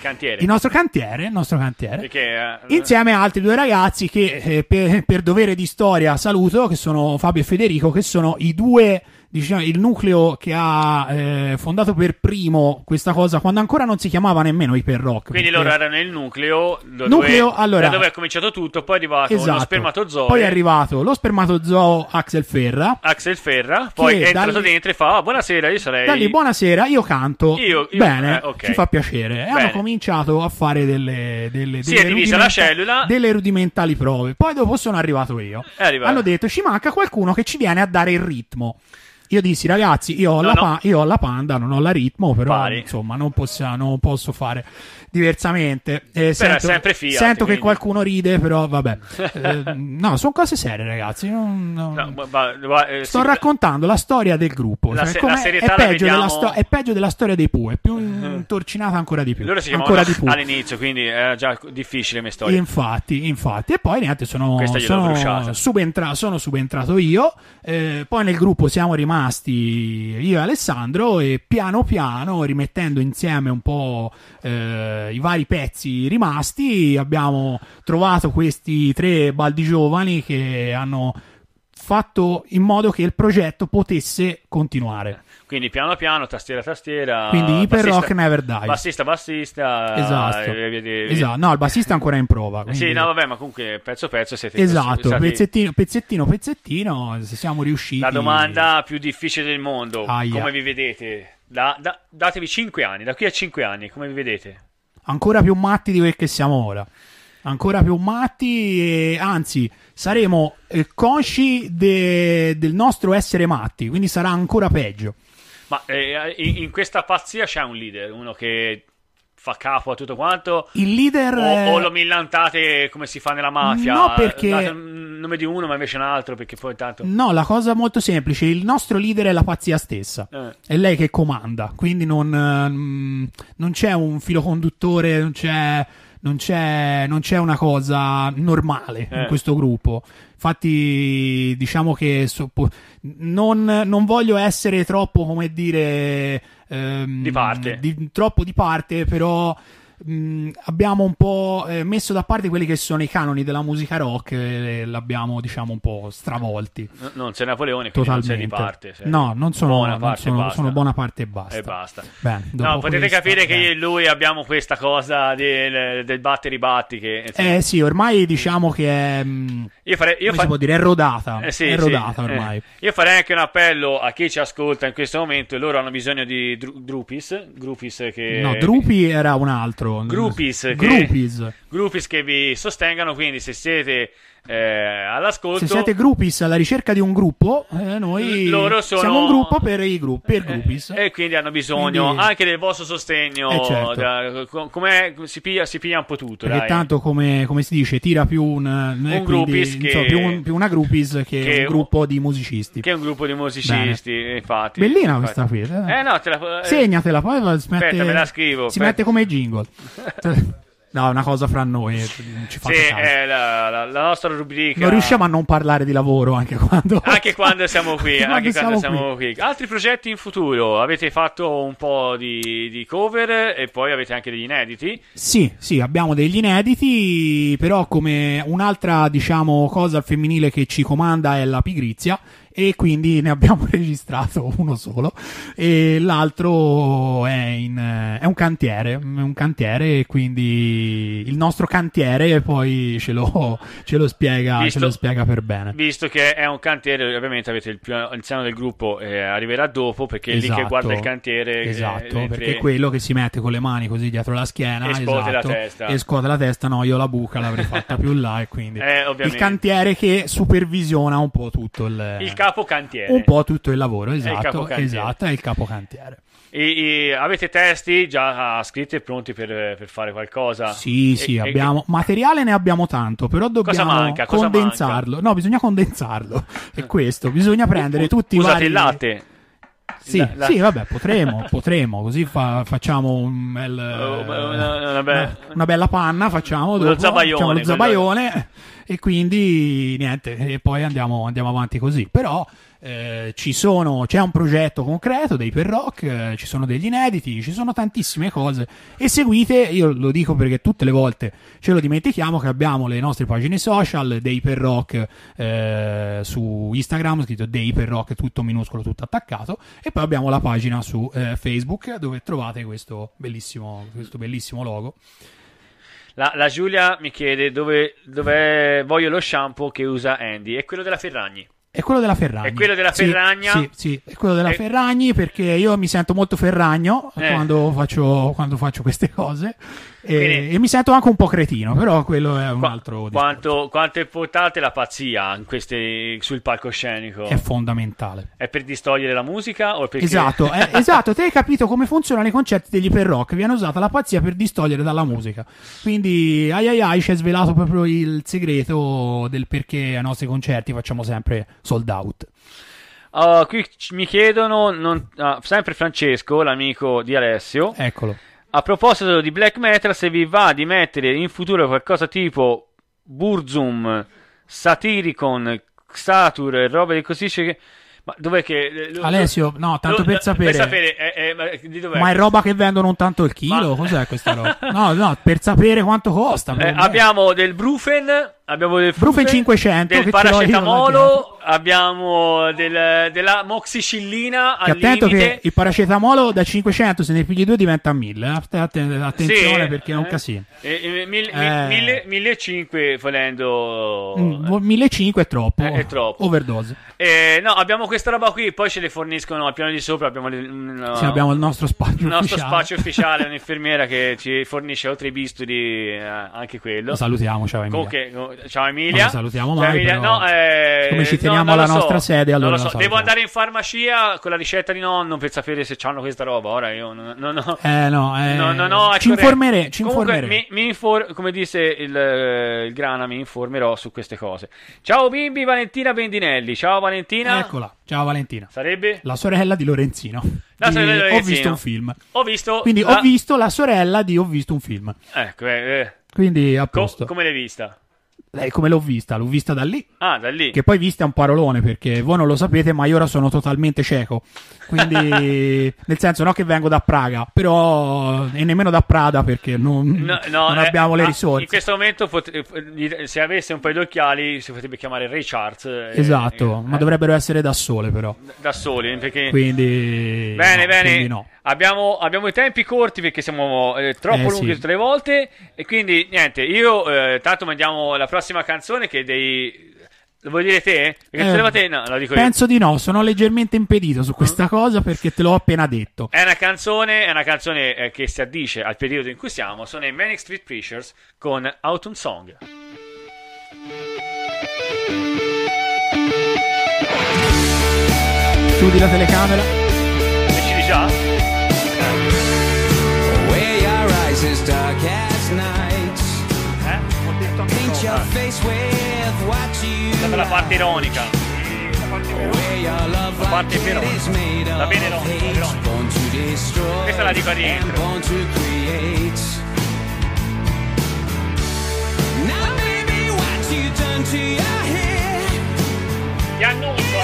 perché, insieme a altri due ragazzi che per dovere di storia saluto, che sono Fabio e Federico, che sono i due, diciamo, il nucleo che ha fondato per primo questa cosa, quando ancora non si chiamava nemmeno Iperrock. Quindi loro erano il nucleo da dove è cominciato tutto, poi è arrivato lo spermatozoo. Poi è arrivato lo spermatozoo Axel Ferra, poi è entrato dentro e fa buonasera, io sarei... Da lì, buonasera, io canto. Bene, okay. Ci fa piacere. E hanno cominciato a fare delle rudimentali prove. Poi dopo sono arrivato io. Hanno detto ci manca qualcuno che ci viene a dare il ritmo. Io dissi ragazzi, io ho la panda, non ho la ritmo, però insomma non posso fare diversamente. Sento che qualcuno ride, però vabbè. No, sono cose serie, ragazzi. Sto raccontando la storia del gruppo. È peggio della storia dei Pooh, è più intorcinata ancora di più. Loro si chiamavano all'inizio, quindi era già difficile mia storia. Infatti. E poi niente, sono subentrato io, poi nel gruppo siamo rimasti io e Alessandro, e piano piano, rimettendo insieme un po' i vari pezzi rimasti, abbiamo trovato questi tre baldi giovani che hanno fatto in modo che il progetto potesse continuare. Quindi piano piano, tastiera. Quindi Iperrock Never Dies. Bassista. Esatto. Esatto. No, il bassista è ancora in prova. Quindi... Sì, no, vabbè, ma comunque pezzo siete... Esatto, pezzettino, siamo riusciti. La domanda più difficile del mondo. Come vi vedete? Datevi 5 anni, da qui a 5 anni, come vi vedete? Ancora più matti di quel che siamo ora. Ancora più matti, anzi saremo consci del nostro essere matti, quindi sarà ancora peggio. Ma in questa pazzia c'è un leader, uno che fa capo a tutto quanto? Il leader o lo millantate come si fa nella mafia? No, perché... Date un nome di uno ma invece un altro, perché poi tanto... No, la cosa è molto semplice, il nostro leader è la pazzia stessa, è lei che comanda, quindi non c'è un filo conduttore, non c'è una cosa normale in questo gruppo. Infatti diciamo che non voglio essere troppo, come dire, di parte. Troppo di parte, però abbiamo un po' messo da parte quelli che sono i canoni della musica rock, e l'abbiamo, diciamo, un po' stravolti. Non c'è Napoleone, quindi totalmente. Non c'è di parte. No, non sono buona parte, sono buona parte e basta. Bene, no, potete capire che io e lui abbiamo questa cosa del batte e ribatti. Sì, ormai diciamo che è... si può dire, è rodata. È rodata ormai. Io farei anche un appello a chi ci ascolta in questo momento, e loro hanno bisogno di Drupis. Drupi era un altro. loro groupies che vi sostengano, quindi se siete all'ascolto, se siete groupies alla ricerca di un gruppo, noi loro siamo un gruppo per i gruppi, per groupies, e quindi hanno bisogno anche del vostro sostegno, certo. Come si piglia un po' tutto, perché dai, tanto come si dice, tira più un groupies, quindi, che... insomma, più una groupies che un gruppo di musicisti, Bene. Infatti bellina questa fede, no, segnatela, poi me la scrivo, si mette come jingle. No, una cosa fra noi, è la nostra rubrica. Non riusciamo a non parlare di lavoro anche quando siamo qui. Anche quando siamo qui. Altri progetti in futuro? Avete fatto un po' di cover e poi avete anche degli inediti? Sì, abbiamo degli inediti, però come un'altra, diciamo, cosa al femminile che ci comanda è la pigrizia, e quindi ne abbiamo registrato uno solo, e l'altro è un cantiere, e quindi il nostro cantiere poi ce lo spiega per bene, visto che è un cantiere. Ovviamente avete il più anziano del gruppo, arriverà dopo, perché è lì che guarda il cantiere, perché è quello che si mette con le mani così dietro la schiena e scuote la testa, no, io la buca l'avrei fatta più là, e quindi il cantiere che supervisiona un po' tutto il capocantiere, un po' tutto il lavoro, esatto, è il capocantiere. E avete testi già scritti e pronti per fare qualcosa? Sì, abbiamo materiale, ne abbiamo tanto, però dobbiamo condensarlo. No, bisogna condensarlo. È questo, bisogna prendere tutti i vari... Usate il latte. Sì, vabbè, potremo così facciamo un bel, una bella panna, facciamo lo zabaione e quindi niente, e poi andiamo avanti così. Però c'è un progetto concreto dei Iperrock, ci sono degli inediti, ci sono tantissime cose, e seguite, io lo dico perché tutte le volte ce lo dimentichiamo, che abbiamo le nostre pagine social dei Iperrock, su Instagram scritto dei Iperrock tutto minuscolo, tutto attaccato, e poi abbiamo la pagina su Facebook, dove trovate questo bellissimo logo. La Giulia mi chiede dove voglio lo shampoo che usa Andy, è quello della Ferragni. È quello della Ferragni, perché io mi sento molto Ferragno quando faccio queste cose, e mi sento anche un po' cretino, però quello è un altro discorso. Quanto è importante la pazzia sul palcoscenico? È fondamentale. È per distogliere la musica? O perché... Esatto, te hai capito come funzionano i concerti degli Iperrock, viene usata la pazzia per distogliere dalla musica, quindi ci è svelato proprio il segreto del perché ai nostri concerti facciamo sempre sold out. Qui mi chiedono sempre Francesco, l'amico di Alessio, eccolo, a proposito di black metal, se vi va di mettere in futuro qualcosa tipo Burzum, Satiricon, Xatur e roba di così. Ma dov'è che Alessio? No, tanto per sapere ma è roba che vendono un tanto il chilo? Cos'è questa roba? No, per sapere quanto costa. Abbiamo del Brufen, Brufen 500, del paracetamolo, abbiamo della moxicillina al limite. Attento che il paracetamolo da 500, se ne pigli due diventa 1000. Attenzione, perché è un casino. 1500 volendo. 1500 è troppo. È troppo. Overdose. No, abbiamo questa roba qui, poi ce le forniscono al piano di sopra. Abbiamo il nostro spaccio ufficiale. Un'infermiera che ci fornisce, oltre ai bisturi, anche quello. Lo salutiamo, ciao Emilia. Ciao Emilia. Non salutiamo mai, ciao Emilia. No, come ci teniamo alla nostra sede, allora devo andare in farmacia con la ricetta di nonno per sapere se c'hanno questa roba. Ora io Ci informeremo. Come disse il Grana, mi informerò su queste cose. Ciao bimbi, Valentina Bendinelli. Ciao Valentina. Eccola. Ciao Valentina. Sarebbe la sorella di Lorenzino. Ho visto un film. Quindi ho visto la sorella di Ho visto un film. Ecco. Quindi a posto. Come l'hai vista? Come l'ho vista? L'ho vista da lì. Da lì. Che poi vista è un parolone, perché voi non lo sapete, ma io ora sono totalmente cieco. Quindi, nel senso, no che vengo da Praga, però, e nemmeno da Prada, perché non abbiamo le risorse. In questo momento, se avesse un paio di occhiali, si potrebbe chiamare Ray Charles. Esatto, ma dovrebbero essere da sole, però. Da soli, perché... Quindi... Bene. Quindi no. Abbiamo i tempi corti, perché siamo troppo lunghi tutte le volte, e quindi niente, io tanto mandiamo la prossima canzone, che è dei Lo vuoi dire te? Perché te? No, lo dico penso io. Di no, sono leggermente impedito su questa cosa perché te l'ho appena detto. È una canzone che si addice al periodo in cui siamo. Sono i Manic Street Preachers con Autumn Song. Chiudi la telecamera. E ci già? Ho detto anche no. La parte ironica. La parte ironica. La bene ironica. Questa la dico a rientro. Ti annuncio,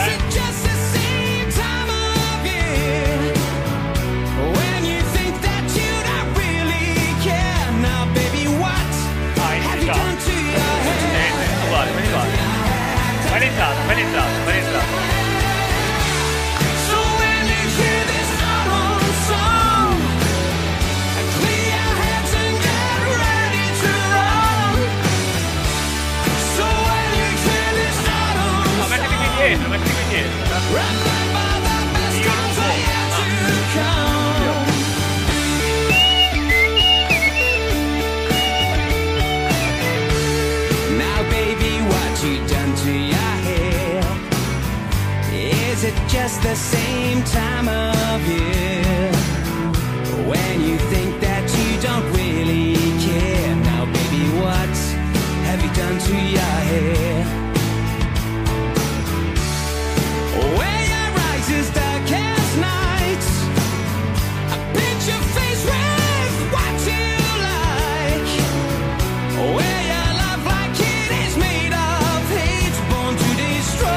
Fai l'entrata. Mettimi dietro. Just the same time of year when you think that you don't really care. Now baby, what have you done to your hair? Where your eyes is dark as night, I paint your face with what you like. Where your love like it is made of hate, born to destroy.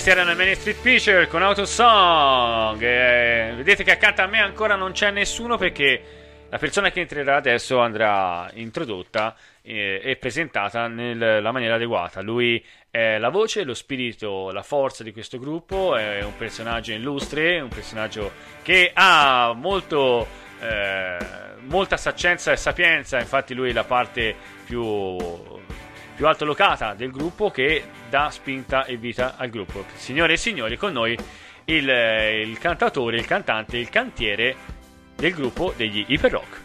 Questi erano i Main Street Picture con Autosong. Vedete che accanto a me ancora non c'è nessuno perché la persona che entrerà adesso andrà introdotta e presentata nella maniera adeguata. Lui è la voce, lo spirito, la forza di questo gruppo, è un personaggio illustre, un personaggio che ha molta saccenza e sapienza. Infatti lui è la parte più altolocata del gruppo che dà spinta e vita al gruppo. Signore e signori, con noi il cantatore, il cantante, il cantiere del gruppo degli Iperrock.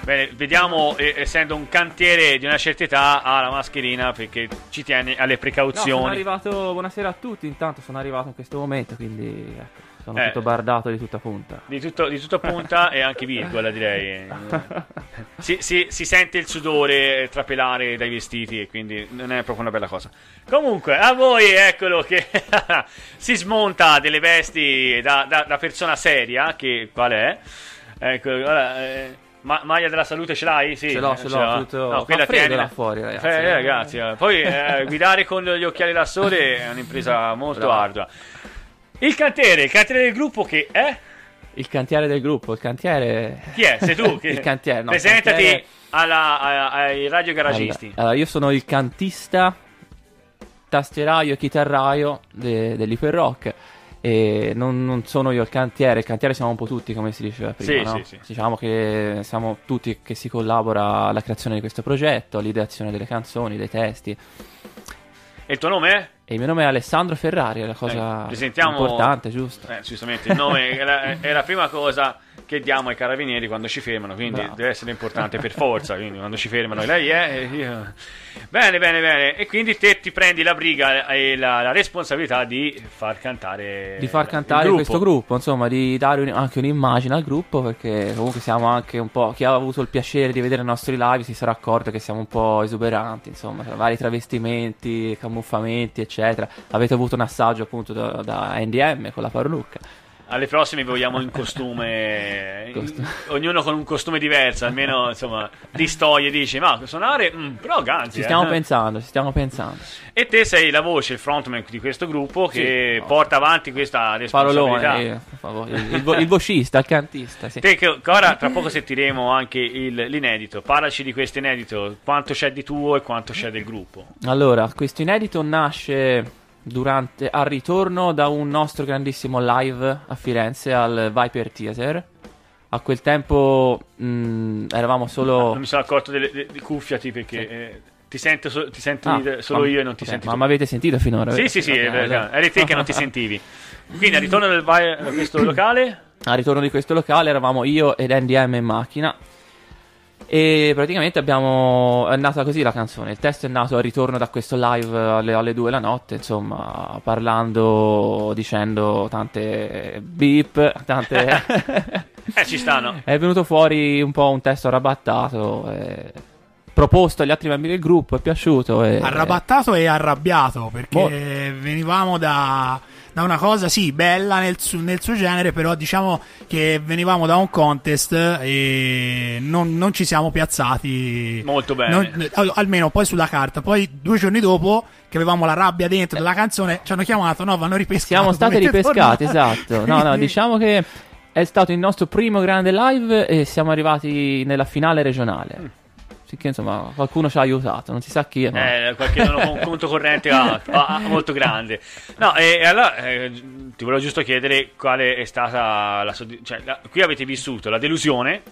Bene, vediamo, essendo un cantiere di una certa età, ha la mascherina perché ci tiene alle precauzioni. No, sono arrivato, buonasera a tutti, intanto sono arrivato in questo momento, quindi ecco. Sono tutto bardato di tutta punta. Di tutta punta e anche virgola, direi. Si sente il sudore trapelare dai vestiti e quindi non è proprio una bella cosa. Comunque, a voi eccolo che si smonta delle vesti da persona seria, che qual è? Ecco, guarda, Maglia della salute ce l'hai? Sì, ce l'ho. Tutto... No, quella tiene là fuori, ragazzi. Ragazzi. Poi guidare con gli occhiali da sole è un'impresa molto ardua. Il cantiere del gruppo che è? Chi è? Sei tu? Che... Presentati cantiere... ai radiogaragisti. Allora, io sono il cantista, tastieraio e chitarraio dell'Iperrock. E non sono io il cantiere siamo un po' tutti, come si diceva prima, sì. Diciamo che siamo tutti che si collabora alla creazione di questo progetto, all'ideazione delle canzoni, dei testi. E il tuo nome è? E il mio nome è Alessandro Ferrari, è la cosa importante, giusto? Giustamente, il nome è la prima cosa che diamo ai carabinieri quando ci fermano, quindi deve essere importante per forza, quindi quando ci fermano lei è... Io. Bene. E quindi te ti prendi la briga e la responsabilità di far cantare gruppo. Questo gruppo, insomma, di dare anche un'immagine al gruppo, perché comunque siamo anche un po'... Chi ha avuto il piacere di vedere i nostri live si sarà accorto che siamo un po' esuberanti, insomma, tra vari travestimenti, camuffamenti, eccetera. Avete avuto un assaggio appunto da NDM con la parrucca. Alle prossime vogliamo in costume, ognuno con un costume diverso, almeno insomma distoglie, dici ma suonare però ganzi. Ci stiamo pensando. E te sei la voce, il frontman di questo gruppo che porta avanti questa responsabilità. Parolone, il vocista, il cantista. Sì. Te che ora tra poco sentiremo anche l'inedito. Parlaci di questo inedito, quanto c'è di tuo e quanto c'è del gruppo. Allora, questo inedito nasce al ritorno da un nostro grandissimo live a Firenze al Viper Theater. A quel tempo eravamo solo... Non mi sono accorto di cuffiati perché... Sì. Ti sento solo io e non ti senti tu. Ma mi avete sentito finora? Sì, eri te che non ti sentivi. Quindi al ritorno di questo locale? Al ritorno di questo locale eravamo io ed NDM in macchina. E praticamente è nata così la canzone. Il testo è nato al ritorno da questo live alle 2 la notte, insomma, parlando, dicendo tante beep, tante... ci stanno. È venuto fuori un po' un testo arrabattato, proposto agli altri membri del gruppo, è piaciuto. Arrabattato e arrabbiato, perché venivamo da una cosa bella nel suo genere, però diciamo che venivamo da un contest e non ci siamo piazzati molto bene, almeno poi sulla carta. Poi 2 giorni dopo che avevamo la rabbia dentro la canzone ci hanno chiamato, vanno ripescati, siamo stati ripescati, esatto. No, diciamo che è stato il nostro primo grande live e siamo arrivati nella finale regionale. Che insomma qualcuno ci ha aiutato, non si sa chi è, ma... qualche un conto corrente molto grande. Allora ti volevo giusto chiedere quale è stata qui avete vissuto la delusione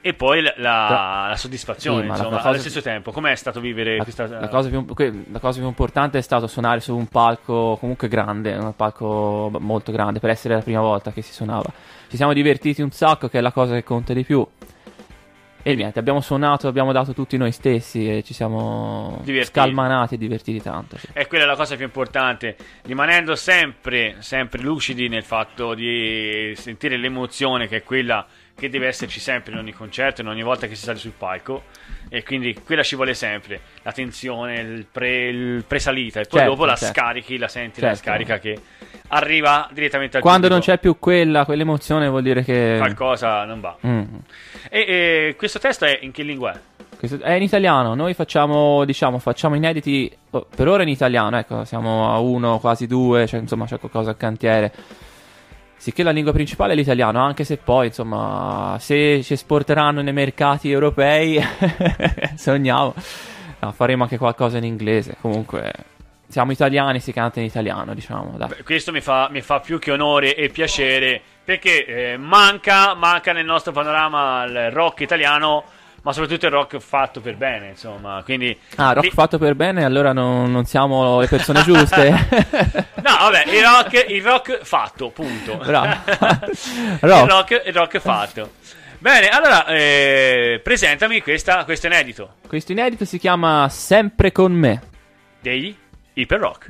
e poi la soddisfazione, insomma, allo stesso tempo. Com'è stato vivere questa... la cosa più importante è stato suonare su un palco comunque grande, un palco molto grande per essere la prima volta che si suonava. Ci siamo divertiti un sacco, che è la cosa che conta di più. E niente, abbiamo suonato, abbiamo dato tutti noi stessi e ci siamo scalmanati e divertiti tanto. Sì. E quella è la cosa più importante, rimanendo sempre lucidi nel fatto di sentire l'emozione, che è quella che deve esserci sempre in ogni concerto, in ogni volta che si sale sul palco. E quindi quella ci vuole sempre, la tensione, il presalita, e poi dopo la scarichi, la senti, la scarica che arriva direttamente al quando pubblico. Non c'è più quell'emozione, vuol dire che qualcosa non va. E questo testo è in che lingua è? Questo è in italiano. Noi facciamo inediti per ora in italiano, ecco, siamo a 1 quasi 2, cioè, insomma, c'è qualcosa al cantiere. Sicché la lingua principale è l'italiano, anche se poi, insomma, se ci esporteranno nei mercati europei sogniamo, faremo anche qualcosa in inglese. Comunque siamo italiani, si canta in italiano, diciamo. Dai. Beh, questo mi fa più che onore e piacere, perché manca nel nostro panorama il rock italiano, ma soprattutto il rock fatto per bene, insomma. Quindi fatto per bene, allora non siamo le persone giuste. No, vabbè, il rock fatto, punto. Bravo. Il rock fatto. Bene, allora presentami questo inedito. Questo inedito si chiama Sempre con me degli Iperrock.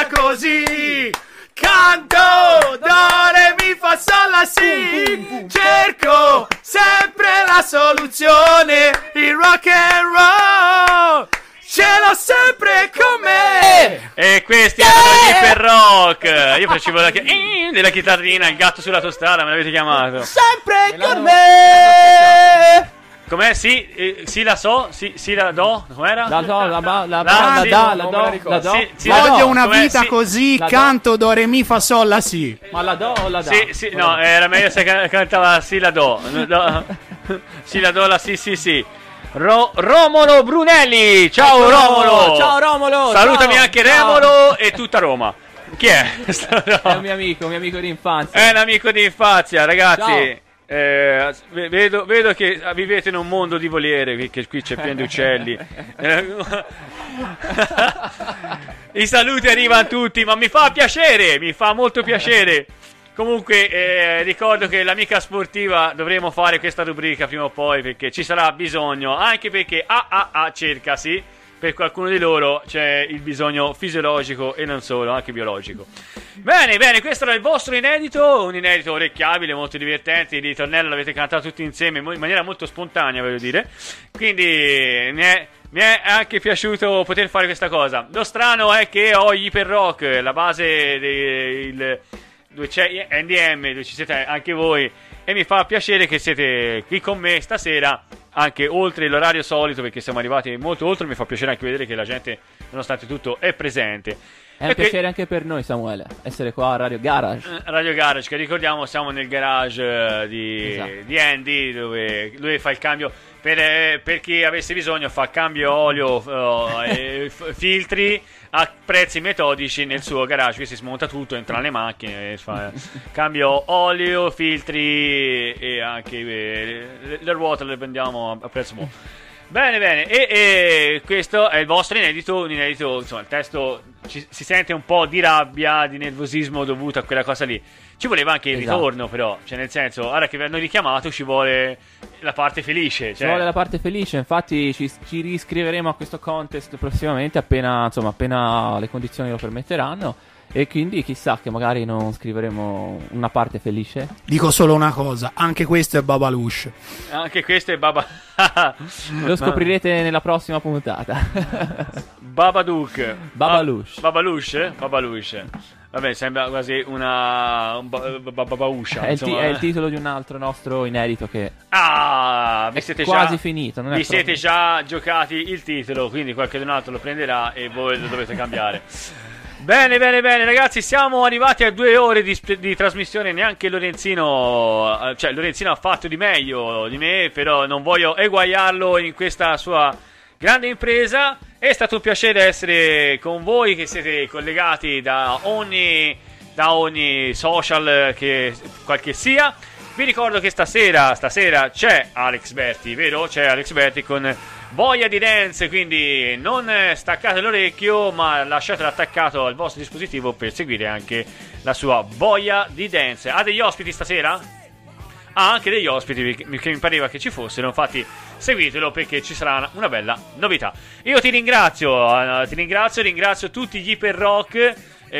va così. Canto, do, re, mi fa, sol, la, si. Cerco sempre la soluzione. Il rock and roll ce l'ho sempre con me. E questi erano gli Iperrock. Io facevo la della chitarrina, il gatto sulla tostada, me l'avete chiamato. Sempre con me. Com'è? Sì, sì la so, sì, sì la do, com'era? La do, la ba, la ba, la do, la do. Voglio una vita così, canto do, re, mi, fa, sol, la, si. Ma la do o la da? Sì, sì, no, era meglio se cantava sì la do. Sì la do, la si, sì, sì. Romolo Brunelli, ciao Romolo. Ciao Romolo. Salutami anche Remolo e tutta Roma. Chi è? È un mio amico di infanzia. È un amico di infanzia, ragazzi. Vedo che vivete in un mondo di voliere, che qui c'è pieno di uccelli. I saluti arrivano tutti, ma mi fa piacere, mi fa molto piacere. Comunque ricordo che l'amica sportiva dovremo fare questa rubrica prima o poi, perché ci sarà bisogno, anche perché AAA cerca, sì, per qualcuno di loro c'è il bisogno fisiologico e non solo, anche biologico. Bene, bene, questo era il vostro inedito, un inedito orecchiabile, molto divertente, il ritornello l'avete cantato tutti insieme in maniera molto spontanea, voglio dire. Quindi mi è anche piaciuto poter fare questa cosa. Lo strano è che ho gli Iperrock, la base del 2C NDM, 2C7, anche voi, e mi fa piacere che siete qui con me stasera, anche oltre l'orario solito, perché siamo arrivati molto oltre. Mi fa piacere anche vedere che la gente, nonostante tutto, è presente. È un piacere anche per noi, Samuele, essere qua a Radio Garage. Radio Garage, che ricordiamo siamo nel garage di Andy, dove lui fa il cambio, per chi avesse bisogno, fa cambio olio filtri a prezzi metodici nel suo garage, che si smonta tutto, entra nelle macchine, fa cambio olio, filtri e anche le ruote le vendiamo a prezzo buono. Bene, bene, e questo è il vostro inedito, un inedito, insomma, il testo si sente un po' di rabbia, di nervosismo dovuto a quella cosa lì. Ci voleva anche il ritorno, però, cioè nel senso, ora che vi hanno richiamato ci vuole la parte felice, cioè. Ci vuole la parte felice, infatti ci riscriveremo a questo contest prossimamente, appena le condizioni lo permetteranno, e quindi chissà che magari non scriveremo una parte felice. Dico solo una cosa, anche questo è Babalush. Anche questo è lo scoprirete nella prossima puntata. Babadook. Babalush. Babalush? Babalush. Vabbè, sembra quasi una babauscia. È il titolo di un altro nostro inedito che vi siete quasi finito. Vi siete già giocati il titolo, quindi qualcun altro lo prenderà e voi lo dovete cambiare. Bene, bene, bene, ragazzi, siamo arrivati a 2 ore di trasmissione. Neanche Lorenzino, cioè Lorenzino ha fatto di meglio di me, però non voglio eguagliarlo in questa sua grande impresa. È stato un piacere essere con voi, che siete collegati da ogni social che qualche sia. Vi ricordo che stasera c'è Alex Berti, vero? C'è Alex Berti con Voglia di Dance, quindi non staccate l'orecchio, ma lasciatelo attaccato al vostro dispositivo per seguire anche la sua Voglia di Dance. Ha degli ospiti stasera? Ha anche degli ospiti, che mi pareva che ci fossero, infatti seguitelo perché ci sarà una bella novità. Io ti ringrazio tutti gli Iperrock.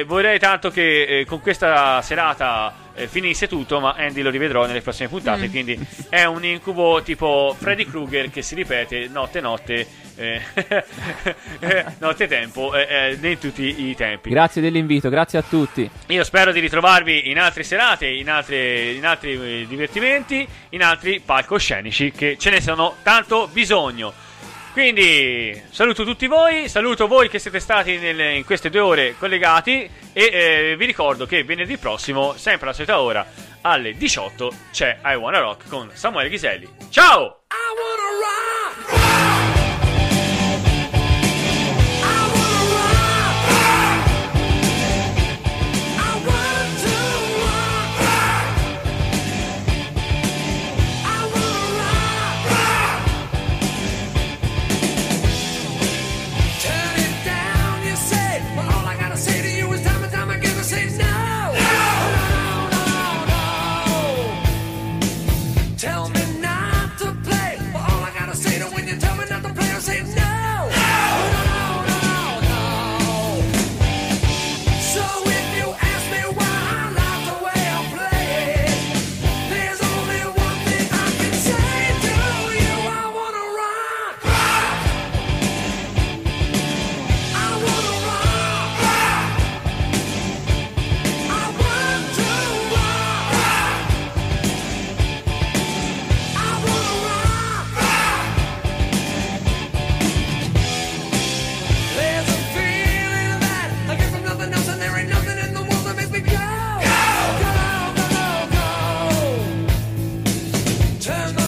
Vorrei tanto che con questa serata finisse tutto, ma Andy lo rivedrò nelle prossime puntate, quindi è un incubo tipo Freddy Krueger che si ripete notte tempo in tutti i tempi. Grazie dell'invito, grazie a tutti. Io spero di ritrovarvi in altre serate, in altri divertimenti, in altri palcoscenici, che ce ne sono tanto bisogno. Quindi saluto tutti voi, saluto voi che siete stati in queste 2 ore collegati, e vi ricordo che venerdì prossimo, sempre alla solita ora, alle 18 c'è I Wanna Rock con Samuele Ghiselli. Ciao! I wanna rock! Tell me.